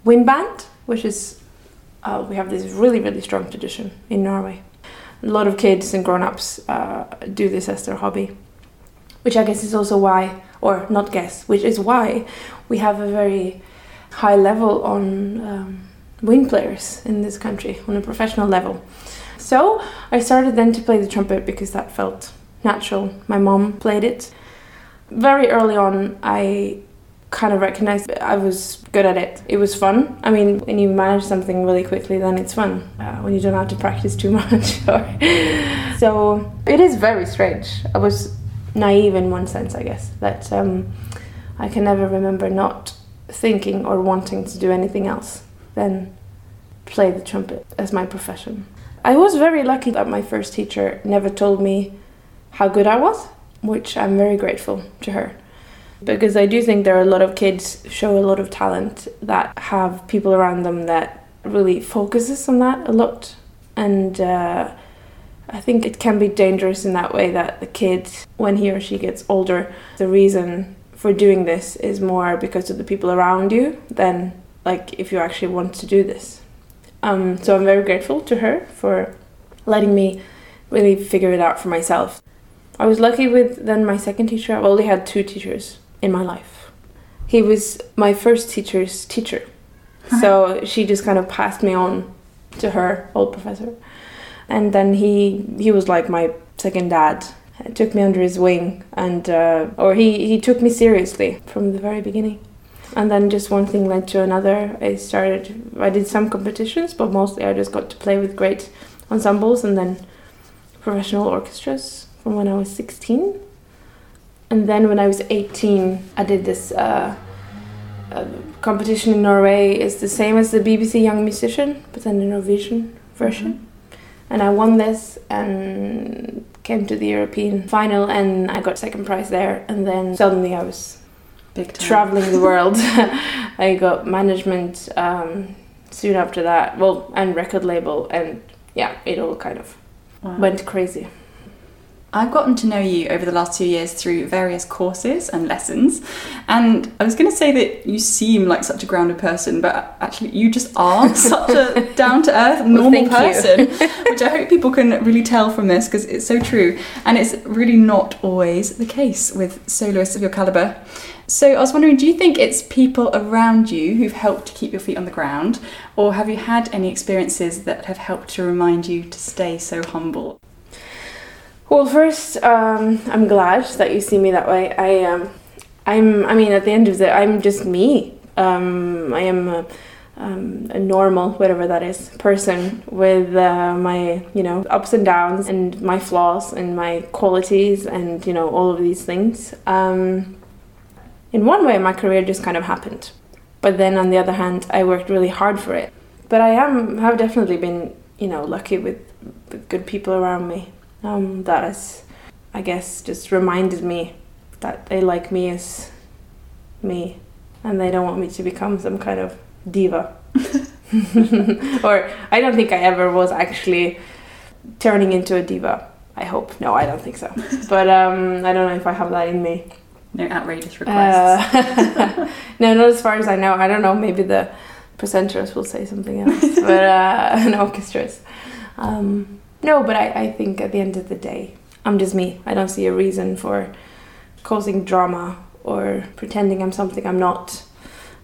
wind band, which is uh, we have this really, really strong tradition in Norway. A lot of kids and grown-ups uh, do this as their hobby, which I guess is also why, or not guess, which is why we have a very high level on um, wind players in this country, on a professional level. So I started then to play the trumpet because that felt natural. My mom played it. Very early on, I kind of recognized that I was good at it. It was fun. I mean, when you manage something really quickly, then it's fun. Uh, when you don't have to practice too much. So it is very strange. I was naive in one sense, I guess, that um, I can never remember not thinking or wanting to do anything else than play the trumpet as my profession. I was very lucky that my first teacher never told me how good I was, which I'm very grateful to her. Because I do think there are a lot of kids who show a lot of talent that have people around them that really focuses on that a lot. And uh, I think it can be dangerous in that way, that the kid, when he or she gets older, the reason for doing this is more because of the people around you than like if you actually want to do this. Um, so I'm very grateful to her for letting me really figure it out for myself. I was lucky with then my second teacher. I've only had two teachers in my life. He was my first teacher's teacher. So she just kind of passed me on to her old professor. And then he he was like my second dad. He took me under his wing, and uh, or he, he took me seriously from the very beginning. And then just one thing led to another. I started, I did some competitions, but mostly I just got to play with great ensembles and then professional orchestras from when I was sixteen. And then when I was eighteen, I did this uh, uh, competition in Norway. It's the same as the B B C Young Musician, but then the Norwegian version. Mm-hmm. And I won this and came to the European final, and I got second prize there. And then suddenly I was big time. Traveling the world. I got management um, soon after that, well, and record label, and yeah, it all kind of wow. went crazy. I've gotten to know you over the last two years through various courses and lessons, and I was going to say that you seem like such a grounded person, but actually you just are such a down-to-earth, normal well, person, which I hope people can really tell from this, because it's so true, and it's really not always the case with soloists of your calibre. So I was wondering, do you think it's people around you who've helped to keep your feet on the ground, or have you had any experiences that have helped to remind you to stay so humble? Well, first, um, I'm glad that you see me that way. I, um, I'm. I mean, at the end of the day, I'm just me. Um, I am a, um, a normal, whatever that is, person with uh, my, you know, ups and downs and my flaws and my qualities and, you know, all of these things. Um, in one way, my career just kind of happened. But then, on the other hand, I worked really hard for it. But I am have definitely been, you know, lucky with, with good people around me. Um, that has, I guess, just reminded me that they like me as me, and they don't want me to become some kind of diva. Or I don't think I ever was actually turning into a diva. I hope. No, I don't think so. But um, I don't know if I have that in me. No outrageous requests. Uh, no, not as far as I know. I don't know. Maybe the presenters will say something else. But uh, and orchestras. Um, No, but I, I think at the end of the day, I'm just me. I don't see a reason for causing drama or pretending I'm something I'm not.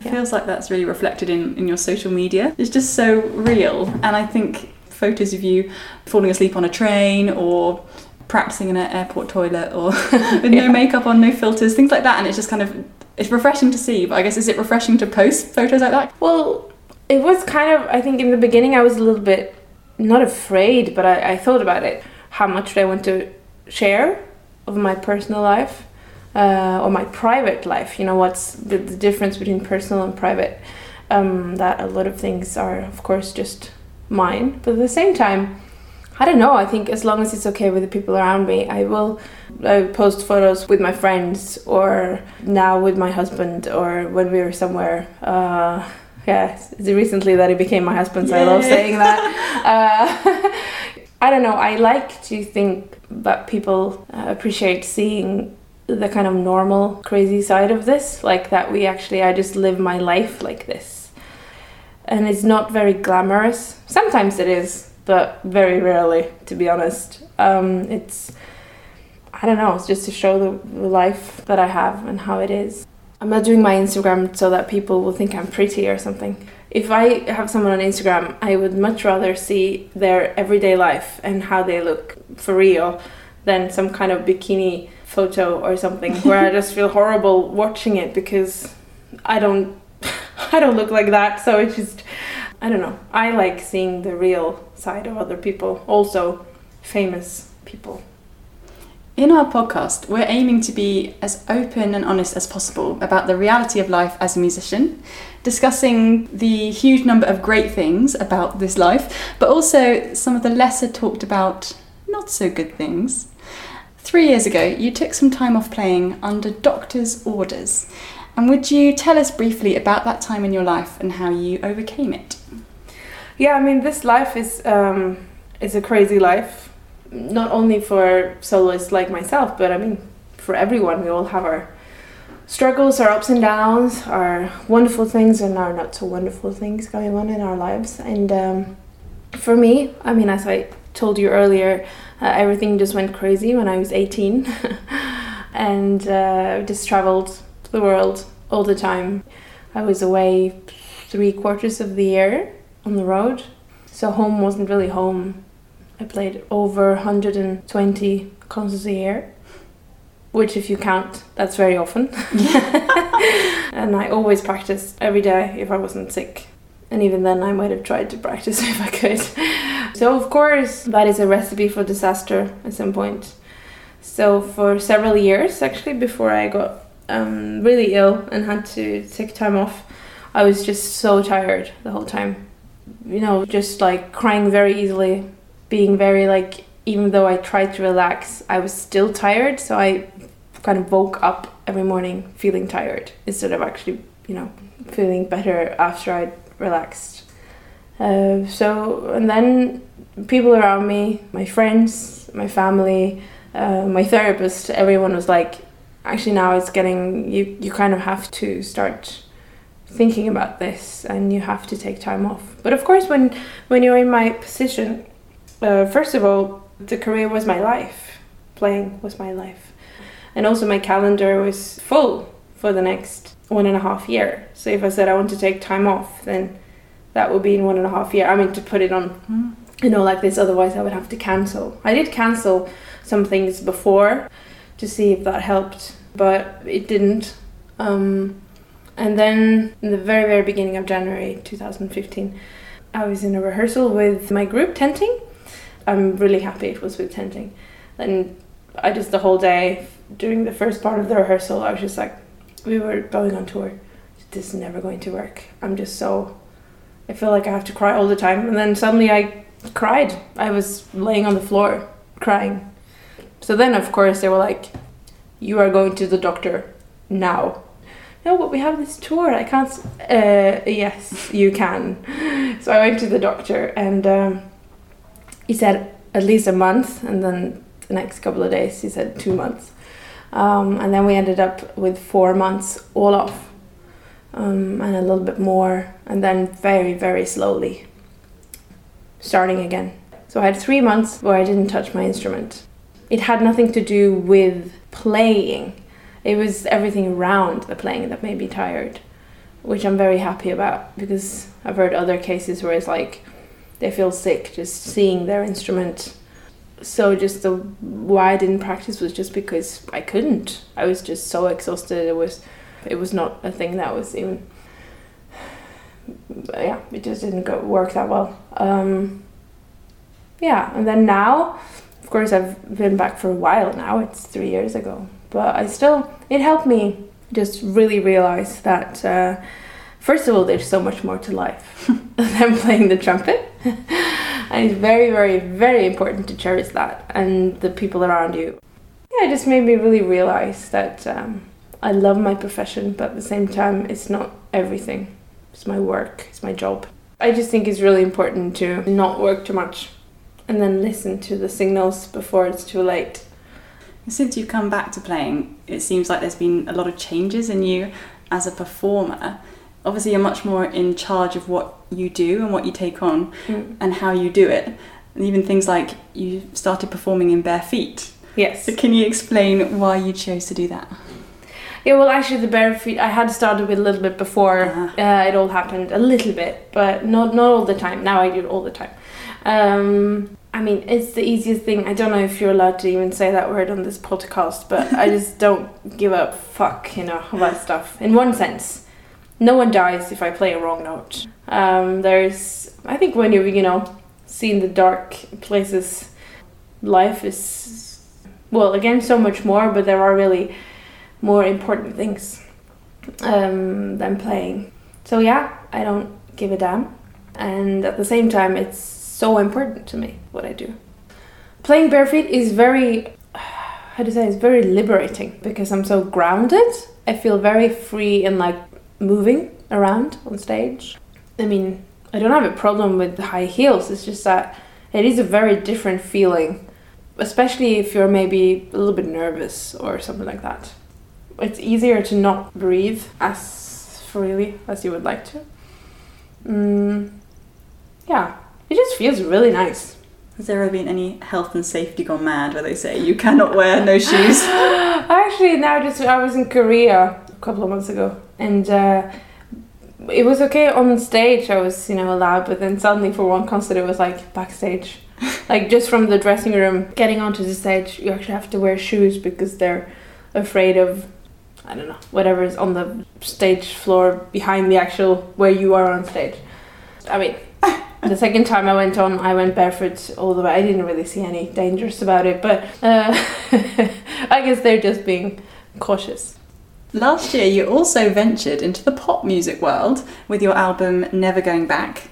Yeah. It feels like that's really reflected in, in your social media. It's just so real. And I think photos of you falling asleep on a train or practicing in an airport toilet or with yeah. no makeup on, no filters, things like that. And it's just kind of, it's refreshing to see. But I guess, is it refreshing to post photos like that? Well, it was kind of, I think in the beginning I was a little bit, not afraid, but I, I thought about it. How much do I want to share of my personal life uh, or my private life? You know, what's the, the difference between personal and private? Um, that a lot of things are, of course, just mine. But at the same time, I don't know. I think as long as it's okay with the people around me, I will I post photos with my friends or now with my husband or when we were somewhere. Uh, Yeah, it's recently that he became my husband, so Yay. I love saying that. Uh, I don't know, I like to think that people uh, appreciate seeing the kind of normal, crazy side of this, like that we actually, I just live my life like this. And it's not very glamorous. Sometimes it is, but very rarely, to be honest. Um, it's, I don't know, it's just to show the, the life that I have and how it is. I'm not doing my Instagram so that people will think I'm pretty or something. If I have someone on Instagram, I would much rather see their everyday life and how they look for real than some kind of bikini photo or something where I just feel horrible watching it because I don't I don't look like that. So it's just, I don't know. I like seeing the real side of other people, also famous people. In our podcast, we're aiming to be as open and honest as possible about the reality of life as a musician, discussing the huge number of great things about this life, but also some of the lesser talked about, not so good things. Three years ago, you took some time off playing under doctor's orders. And would you tell us briefly about that time in your life and how you overcame it? Yeah, I mean, this life is um, is a crazy life. Not only for soloists like myself, but I mean, for everyone, we all have our struggles, our ups and downs, our wonderful things and our not so wonderful things going on in our lives. And um, for me, I mean, as I told you earlier, uh, everything just went crazy when I was eighteen and uh, just traveled the world all the time. I was away three quarters of the year on the road, so home wasn't really home. I played over one hundred twenty concerts a year, which if you count, that's very often. And I always practiced every day if I wasn't sick. And even then I might have tried to practice if I could. So of course, that is a recipe for disaster at some point. So for several years, actually, before I got um, really ill and had to take time off, I was just so tired the whole time. You know, just like crying very easily. Being very like, even though I tried to relax, I was still tired. So I kind of woke up every morning feeling tired instead of actually, you know, feeling better after I relaxed. Uh, so, and then people around me, my friends, my family, uh, my therapist, everyone was like, actually now it's getting, you, you kind of have to start thinking about this and you have to take time off. But of course, when, when you're in my position, Uh, first of all, the career was my life. Playing was my life. And also my calendar was full for the next one and a half year. So if I said I want to take time off, then that would be in one and a half year. I mean, to put it on, you know, like this, otherwise I would have to cancel. I did cancel some things before to see if that helped, but it didn't. Um, and then in the very, very beginning of January two thousand fifteen, I was in a rehearsal with my group, Tenting. I'm really happy it was with Tenting. And I just, the whole day, during the first part of the rehearsal, I was just like, we were going on tour. This is never going to work. I'm just so, I feel like I have to cry all the time. And then suddenly I cried. I was laying on the floor, crying. So then, of course, they were like, you are going to the doctor now. No, but we have this tour. I can't, uh, yes, you can. So I went to the doctor and... Um, He said at least a month, and then the next couple of days he said two months. Um, and then we ended up with four months all off, um, and a little bit more, and then very, very slowly starting again. So I had three months where I didn't touch my instrument. It had nothing to do with playing. It was everything around the playing that made me tired, which I'm very happy about, because I've heard other cases where it's like, they feel sick just seeing their instrument. So just the why I didn't practice was just because I couldn't. I was just so exhausted. It was, it was not a thing that was even. Yeah, it just didn't go work that well. Um, yeah, and then now, of course, I've been back for a while now. It's three years ago, but I still. It helped me just really realize that. Uh, First of all, there's so much more to life than playing the trumpet. And it's very, very, very important to cherish that and the people around you. Yeah, it just made me really realize that um, I love my profession, but at the same time, it's not everything. It's my work. It's my job. I just think it's really important to not work too much and then listen to the signals before it's too late. Since you've come back to playing, it seems like there's been a lot of changes in you as a performer. Obviously, you're much more in charge of what you do and what you take on mm. and how you do it. And even things like you started performing in bare feet. Yes. So can you explain why you chose to do that? Yeah, well, actually, the bare feet, I had started with a little bit before uh-huh. uh, it all happened, a little bit, but not not all the time. Now I do it all the time. Um, I mean, it's the easiest thing. I don't know if you're allowed to even say that word on this podcast, but I just don't give a fuck, you know, about stuff. In one sense, no one dies if I play a wrong note. Um, there's, I think when you're, you know, seeing the dark places, life is, well, again, so much more, but there are really more important things um, than playing. So yeah, I don't give a damn. And at the same time, it's so important to me, what I do. Playing bare feet is very, how do you say, it's very liberating because I'm so grounded. I feel very free in like moving around on stage. I mean, I don't have a problem with high heels. It's just that it is a very different feeling, especially if you're maybe a little bit nervous or something like that. It's easier to not breathe as freely as you would like to. Mm, yeah, it just feels really nice. Has there ever been any health and safety gone mad where they say you cannot wear no shoes? Actually, now just I was in Korea a couple of months ago, and uh, it was okay on stage. I was, you know, allowed, but then suddenly for one concert it was like backstage, like just from the dressing room getting onto the stage, you actually have to wear shoes because they're afraid of, I don't know, whatever is on the stage floor behind the actual where you are on stage. I mean, the second time I went on, I went barefoot all the way. I didn't really see any dangers about it, but uh, I guess they're just being cautious. Last year, you also ventured into the pop music world with your album Never Going Back.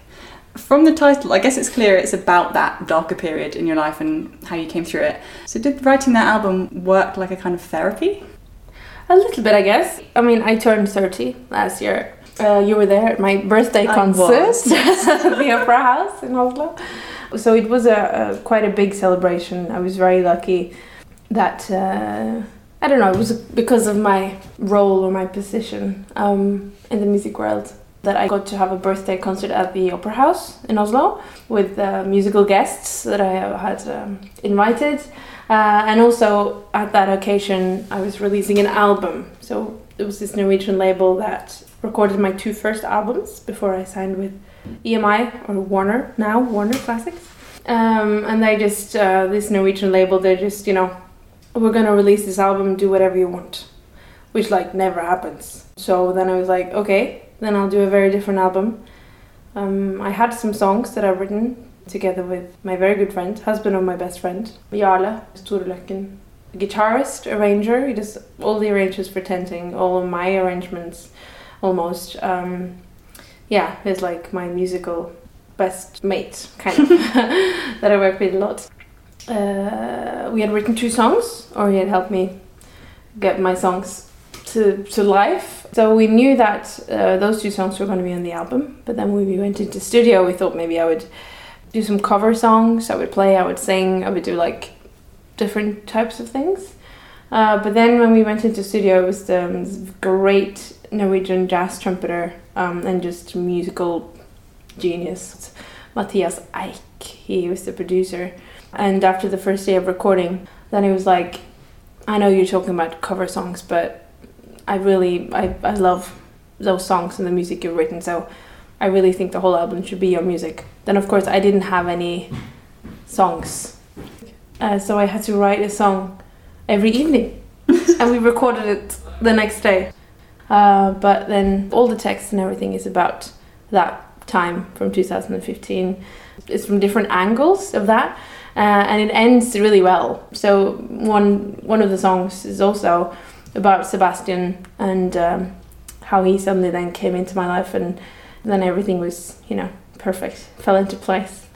From the title, I guess it's clear it's about that darker period in your life and how you came through it. So did writing that album work like a kind of therapy? A little bit, I guess. I mean, I turned thirty last year. Uh, you were there at my birthday I concert at the Opera House in Oslo. So it was a, a quite a big celebration. I was very lucky that, uh, I don't know, it was because of my role or my position um, in the music world, that I got to have a birthday concert at the Opera House in Oslo with uh, musical guests that I had um, invited. Uh, and also at that occasion, I was releasing an album. So it was this Norwegian label that recorded my two first albums before I signed with E M I, or Warner now, Warner Classics. Um, and they just, uh, this Norwegian label, they just, you know, we're going to release this album, do whatever you want, which like never happens. So then I was like, okay, then I'll do a very different album. Um, I had some songs that I've written together with my very good friend, husband of my best friend, Jarle Storeløkken, a guitarist, arranger. He does all the arrangements for Tenting, all of my arrangements almost. Um, yeah, he's like my musical best mate, kind of, that I work with a lot. Uh, we had written two songs, or he had helped me get my songs To, to life. So we knew that uh, those two songs were going to be on the album, but then when we went into studio we thought maybe I would do some cover songs, I would play, I would sing, I would do like different types of things. Uh, but then when we went into studio it was the um, great Norwegian jazz trumpeter um, and just musical genius, Matthias Eik. He was the producer, and after the first day of recording then he was like, I know you're talking about cover songs, but I really, I, I love those songs and the music you've written, so I really think the whole album should be your music. Then of course I didn't have any songs, uh, so I had to write a song every evening and we recorded it the next day. Uh, but then all the text and everything is about that time from two thousand fifteen. It's from different angles of that, uh, and it ends really well. So one one of the songs is also about Sebastian and um, how he suddenly then came into my life, and then everything was, you know, perfect, fell into place.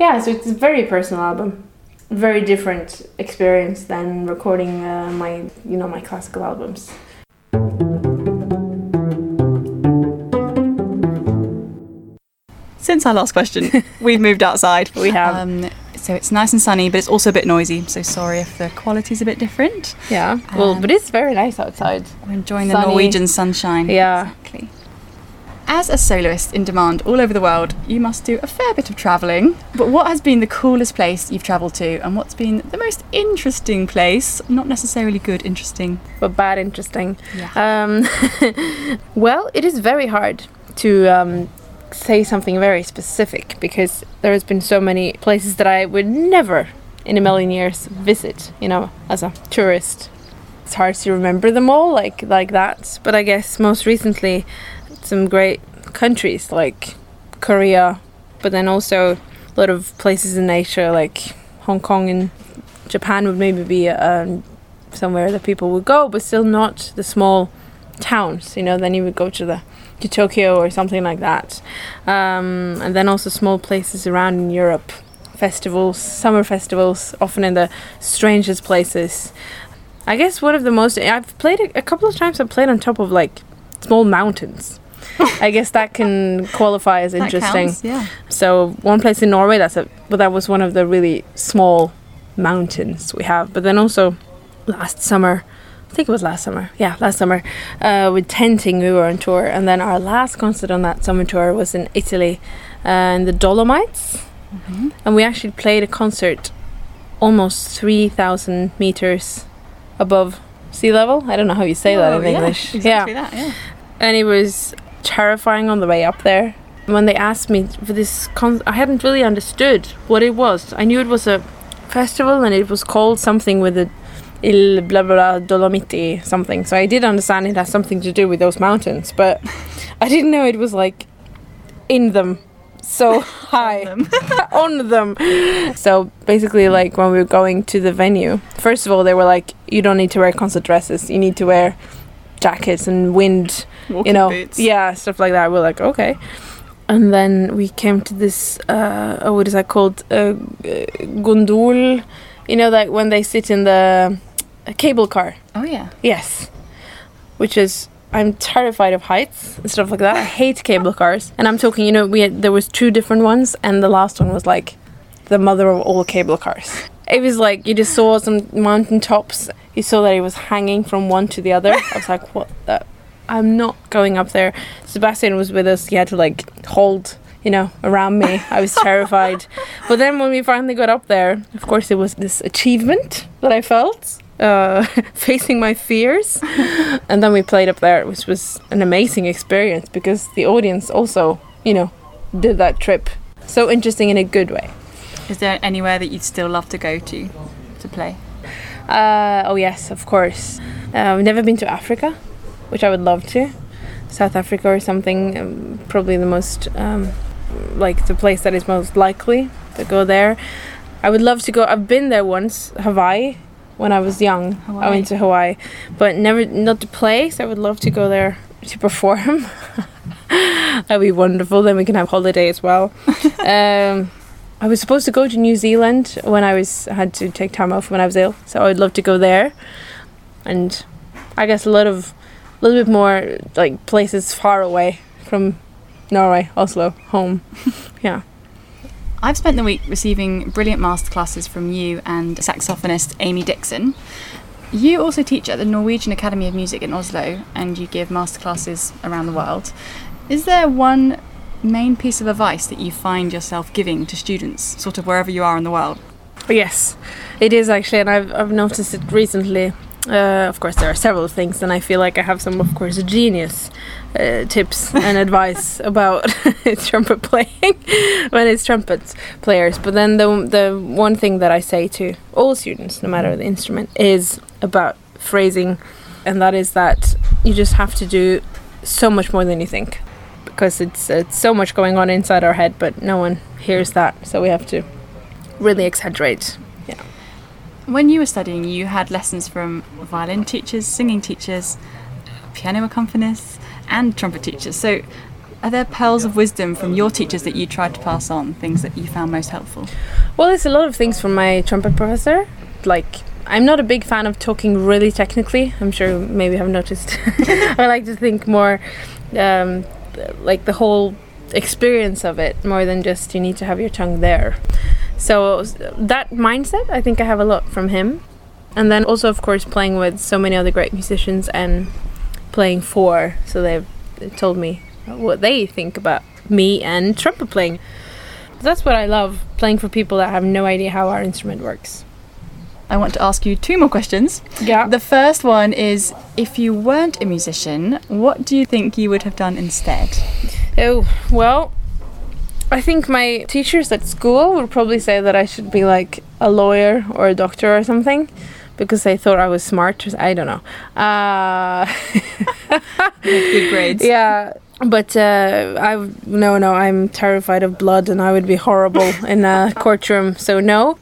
Yeah, so it's a very personal album, very different experience than recording uh, my, you know, my classical albums. since our last question. We've moved outside. We have. Um, so it's nice and sunny, but it's also a bit noisy. So sorry if the quality's a bit different. Yeah. Um, well, but it's very nice outside. We're enjoying sunny. The Norwegian sunshine. Yeah. Exactly. As a soloist in demand all over the world, you must do a fair bit of travelling. But what has been the coolest place you've travelled to, and what's been the most interesting place? Not necessarily good interesting. But bad interesting. Yeah. Um, well, it is very hard to um, say something very specific, because there has been so many places that I would never in a million years visit, you know, as a tourist. It's hard to remember them all like, like that. But I guess most recently, some great countries like Korea, but then also a lot of places in Asia like Hong Kong and Japan would maybe be um, somewhere that people would go, but still not the small towns, you know. Then you would go to the to Tokyo or something like that, um, and then also small places around in Europe, festivals, summer festivals, often in the strangest places. I guess one of the most I've played a, a couple of times I've played on top of like small mountains. I guess that can qualify as interesting. That counts, yeah. So one place in Norway that's a but that was one of the really small mountains we have. But then also last summer, I think it was last summer. Yeah, last summer uh, with Tenting we were on tour, and then our last concert on that summer tour was in Italy, uh, in the Dolomites, mm-hmm. and we actually played a concert almost three thousand meters above sea level. I don't know how you say oh, that in yeah, English. Exactly yeah. That, yeah, and it was terrifying on the way up there. When they asked me for this con- I hadn't really understood what it was. I knew it was a festival and it was called something with a il blah blah Dolomiti something. So I did understand it has something to do with those mountains, but I didn't know it was like in them, so high on, them. on them. So basically, like when we were going to the venue, first of all they were like, you don't need to wear concert dresses, you need to wear jackets and wind, walking you know, boots. Yeah, stuff like that. We're like, okay. And then we came to this, uh, oh, what is that called? Uh, gondol, you know, like when they sit in the uh, cable car. Oh, yeah. Yes. Which is, I'm terrified of heights and stuff like that. I hate cable cars. And I'm talking, you know, we had, there was two different ones, and the last one was like the mother of all cable cars. It was like you just saw some mountain tops. You saw that it was hanging from one to the other. I was like, what the? I'm not going up there. Sebastian was with us. He had to like hold, you know, around me. I was terrified. But then when we finally got up there, of course, it was this achievement that I felt, uh, facing my fears. And then we played up there, which was an amazing experience because the audience also, you know, did that trip. So interesting in a good way. Is there anywhere that you'd still love to go to, to play? Uh, oh yes, of course. Uh, I've never been to Africa, which I would love to. South Africa or something, um, probably the most, um, like the place that is most likely to go there. I would love to go, I've been there once, Hawaii, when I was young. Hawaii. I went to Hawaii, but never, not to play, so I would love to go there to perform. That'd be wonderful, then we can have holiday as well. Um... I was supposed to go to New Zealand when I was had to take time off when I was ill, so I would love to go there. And I guess a lot of a little bit more like places far away from Norway, Oslo, home. Yeah. I've spent the week receiving brilliant masterclasses from you and saxophonist Amy Dixon. You also teach at the Norwegian Academy of Music in Oslo, and you give masterclasses around the world. Is there one main piece of advice that you find yourself giving to students, sort of wherever you are in the world? Yes, it is actually, and I've I've noticed it recently. Uh, of course, there are several things, and I feel like I have some, of course, genius uh, tips and advice about trumpet playing when it's trumpet players. But then the the one thing that I say to all students, no matter the instrument, is about phrasing, and that is that you just have to do so much more than you think. Because it's, it's so much going on inside our head, but no one hears that, so we have to really exaggerate. Yeah. When you were studying, you had lessons from violin teachers, singing teachers, piano accompanists, and trumpet teachers. So are there pearls of wisdom from your teachers that you tried to pass on, things that you found most helpful? Well, there's a lot of things from my trumpet professor, like I'm not a big fan of talking really technically. I'm sure maybe you have noticed. I like to think more... Um, like the whole experience of it more than just you need to have your tongue there. So that mindset, I think I have a lot from him. And then also, of course, playing with so many other great musicians and playing for, so they've told me what they think about me and trumpet playing. That's what I love, playing for people that have no idea how our instrument works. I want to ask you two more questions. Yeah. The first one is, if you weren't a musician, what do you think you would have done instead? Oh, well, I think my teachers at school would probably say that I should be like a lawyer or a doctor or something, because they thought I was smart. I don't know. Uh, good grades. Yeah. But uh, I no, no, I'm terrified of blood and I would be horrible in a courtroom. So no.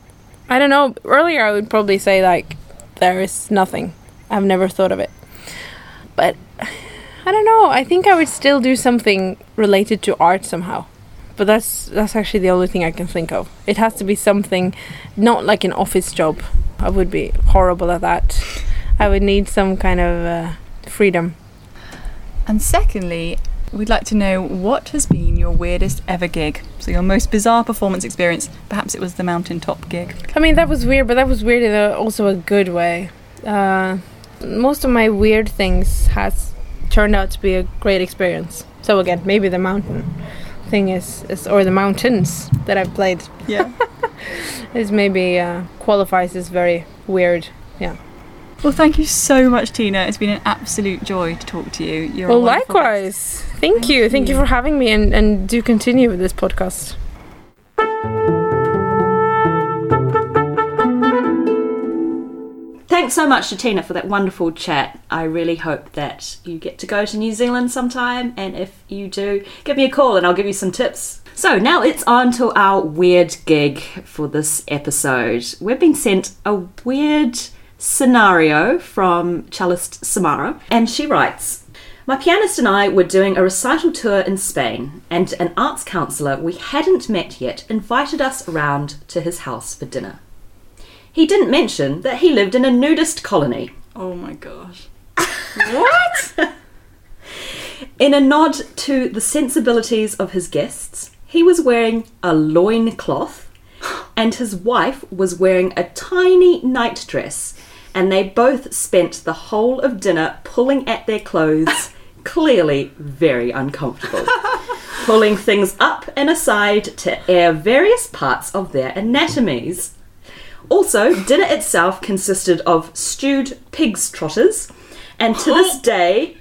I don't know. Earlier I would probably say, like, there is nothing. I've never thought of it. But I don't know. I think I would still do something related to art somehow. But that's that's actually the only thing I can think of. It has to be something, not like an office job. I would be horrible at that. I would need some kind of uh, freedom. And secondly, we'd like to know what has been your weirdest ever gig. So your most bizarre performance experience. Perhaps it was the mountaintop gig. I mean, that was weird, but that was weird in a, also a good way. Uh, most of my weird things has turned out to be a great experience. So again, maybe the mountain thing is, is or the mountains that I've played. Yeah. This maybe uh, qualifies as very weird. Yeah. Well, thank you so much, Tina. It's been an absolute joy to talk to you. You're well, likewise. Thank, thank you. you. Thank you for having me, and, and do continue with this podcast. Thanks so much to Tina for that wonderful chat. I really hope that you get to go to New Zealand sometime, and if you do, give me a call and I'll give you some tips. So now it's on to our weird gig for this episode. We've been sent a weird scenario from cellist Samara, and she writes, my pianist and I were doing a recital tour in Spain, and an arts counsellor we hadn't met yet invited us around to his house for dinner. He didn't mention that he lived in a nudist colony. Oh my gosh. What? In a nod to the sensibilities of his guests, he was wearing a loincloth and his wife was wearing a tiny night dress, and they both spent the whole of dinner pulling at their clothes, clearly very uncomfortable, pulling things up and aside to air various parts of their anatomies. Also, dinner itself consisted of stewed pig's trotters, and to this day,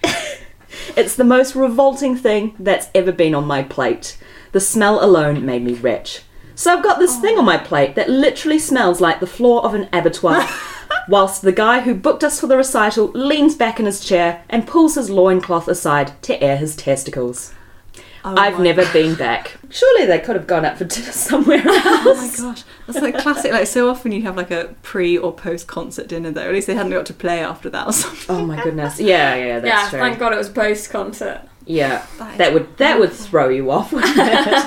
it's the most revolting thing that's ever been on my plate. The smell alone made me retch. So I've got this oh. thing on my plate that literally smells like the floor of an abattoir, whilst the guy who booked us for the recital leans back in his chair and pulls his loincloth aside to air his testicles. Oh I've never gosh. been back. Surely they could have gone out for dinner somewhere else. Oh my gosh. That's like classic. Like, so often you have like a pre or post concert dinner though. At least they hadn't got to play after that or something. Oh my goodness. Yeah, yeah, that's yeah, true. Yeah, thank God it was post concert. Yeah, that, that would that would throw you off, wouldn't it?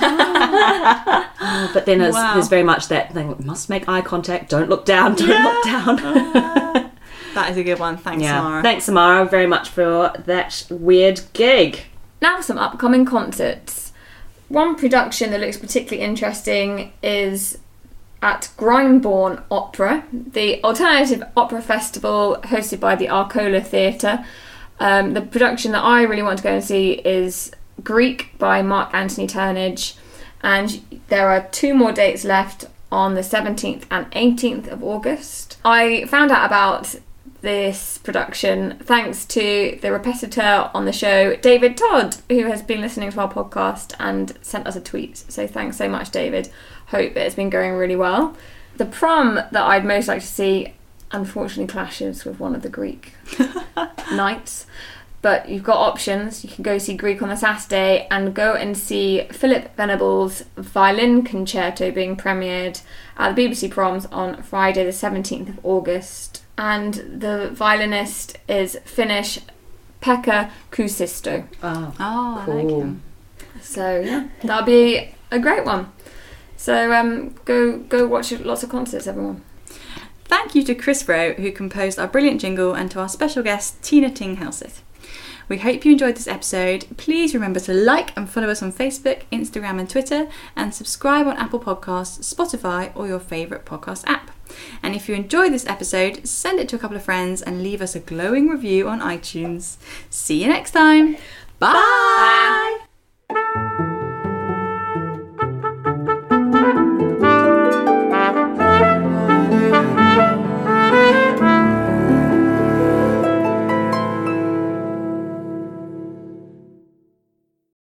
Oh, but then there's, wow. there's very much that thing, must make eye contact, don't look down, don't yeah. look down. Uh, that is a good one, thanks yeah. Samara. Thanks Samara very much for that weird gig. Now for some upcoming concerts. One production that looks particularly interesting is at Glyndebourne Opera, the alternative opera festival hosted by the Arcola Theatre. Um, the production that I really want to go and see is Greek by Mark Anthony Turnage, and there are two more dates left on the seventeenth and eighteenth of August. I found out about this production thanks to the repetiteur on the show, David Todd, who has been listening to our podcast and sent us a tweet. So thanks so much, David. Hope it's been going really well. The prom that I'd most like to see unfortunately clashes with one of the Greek nights, but you've got options. You can go see Greek on the Saturday and go and see Philip Venables' violin concerto being premiered at the B B C Proms on Friday the seventeenth of August, and the violinist is Finnish Pekka Kuusisto. Oh, oh cool. I like him. So yeah, that'll be a great one. So um, go go watch lots of concerts, everyone. Thank you to Chris Rowe, who composed our brilliant jingle, and to our special guest, Tine Thing Helseth. We hope you enjoyed this episode. Please remember to like and follow us on Facebook, Instagram and Twitter, and subscribe on Apple Podcasts, Spotify or your favourite podcast app. And if you enjoyed this episode, send it to a couple of friends and leave us a glowing review on iTunes. See you next time. Bye! Bye.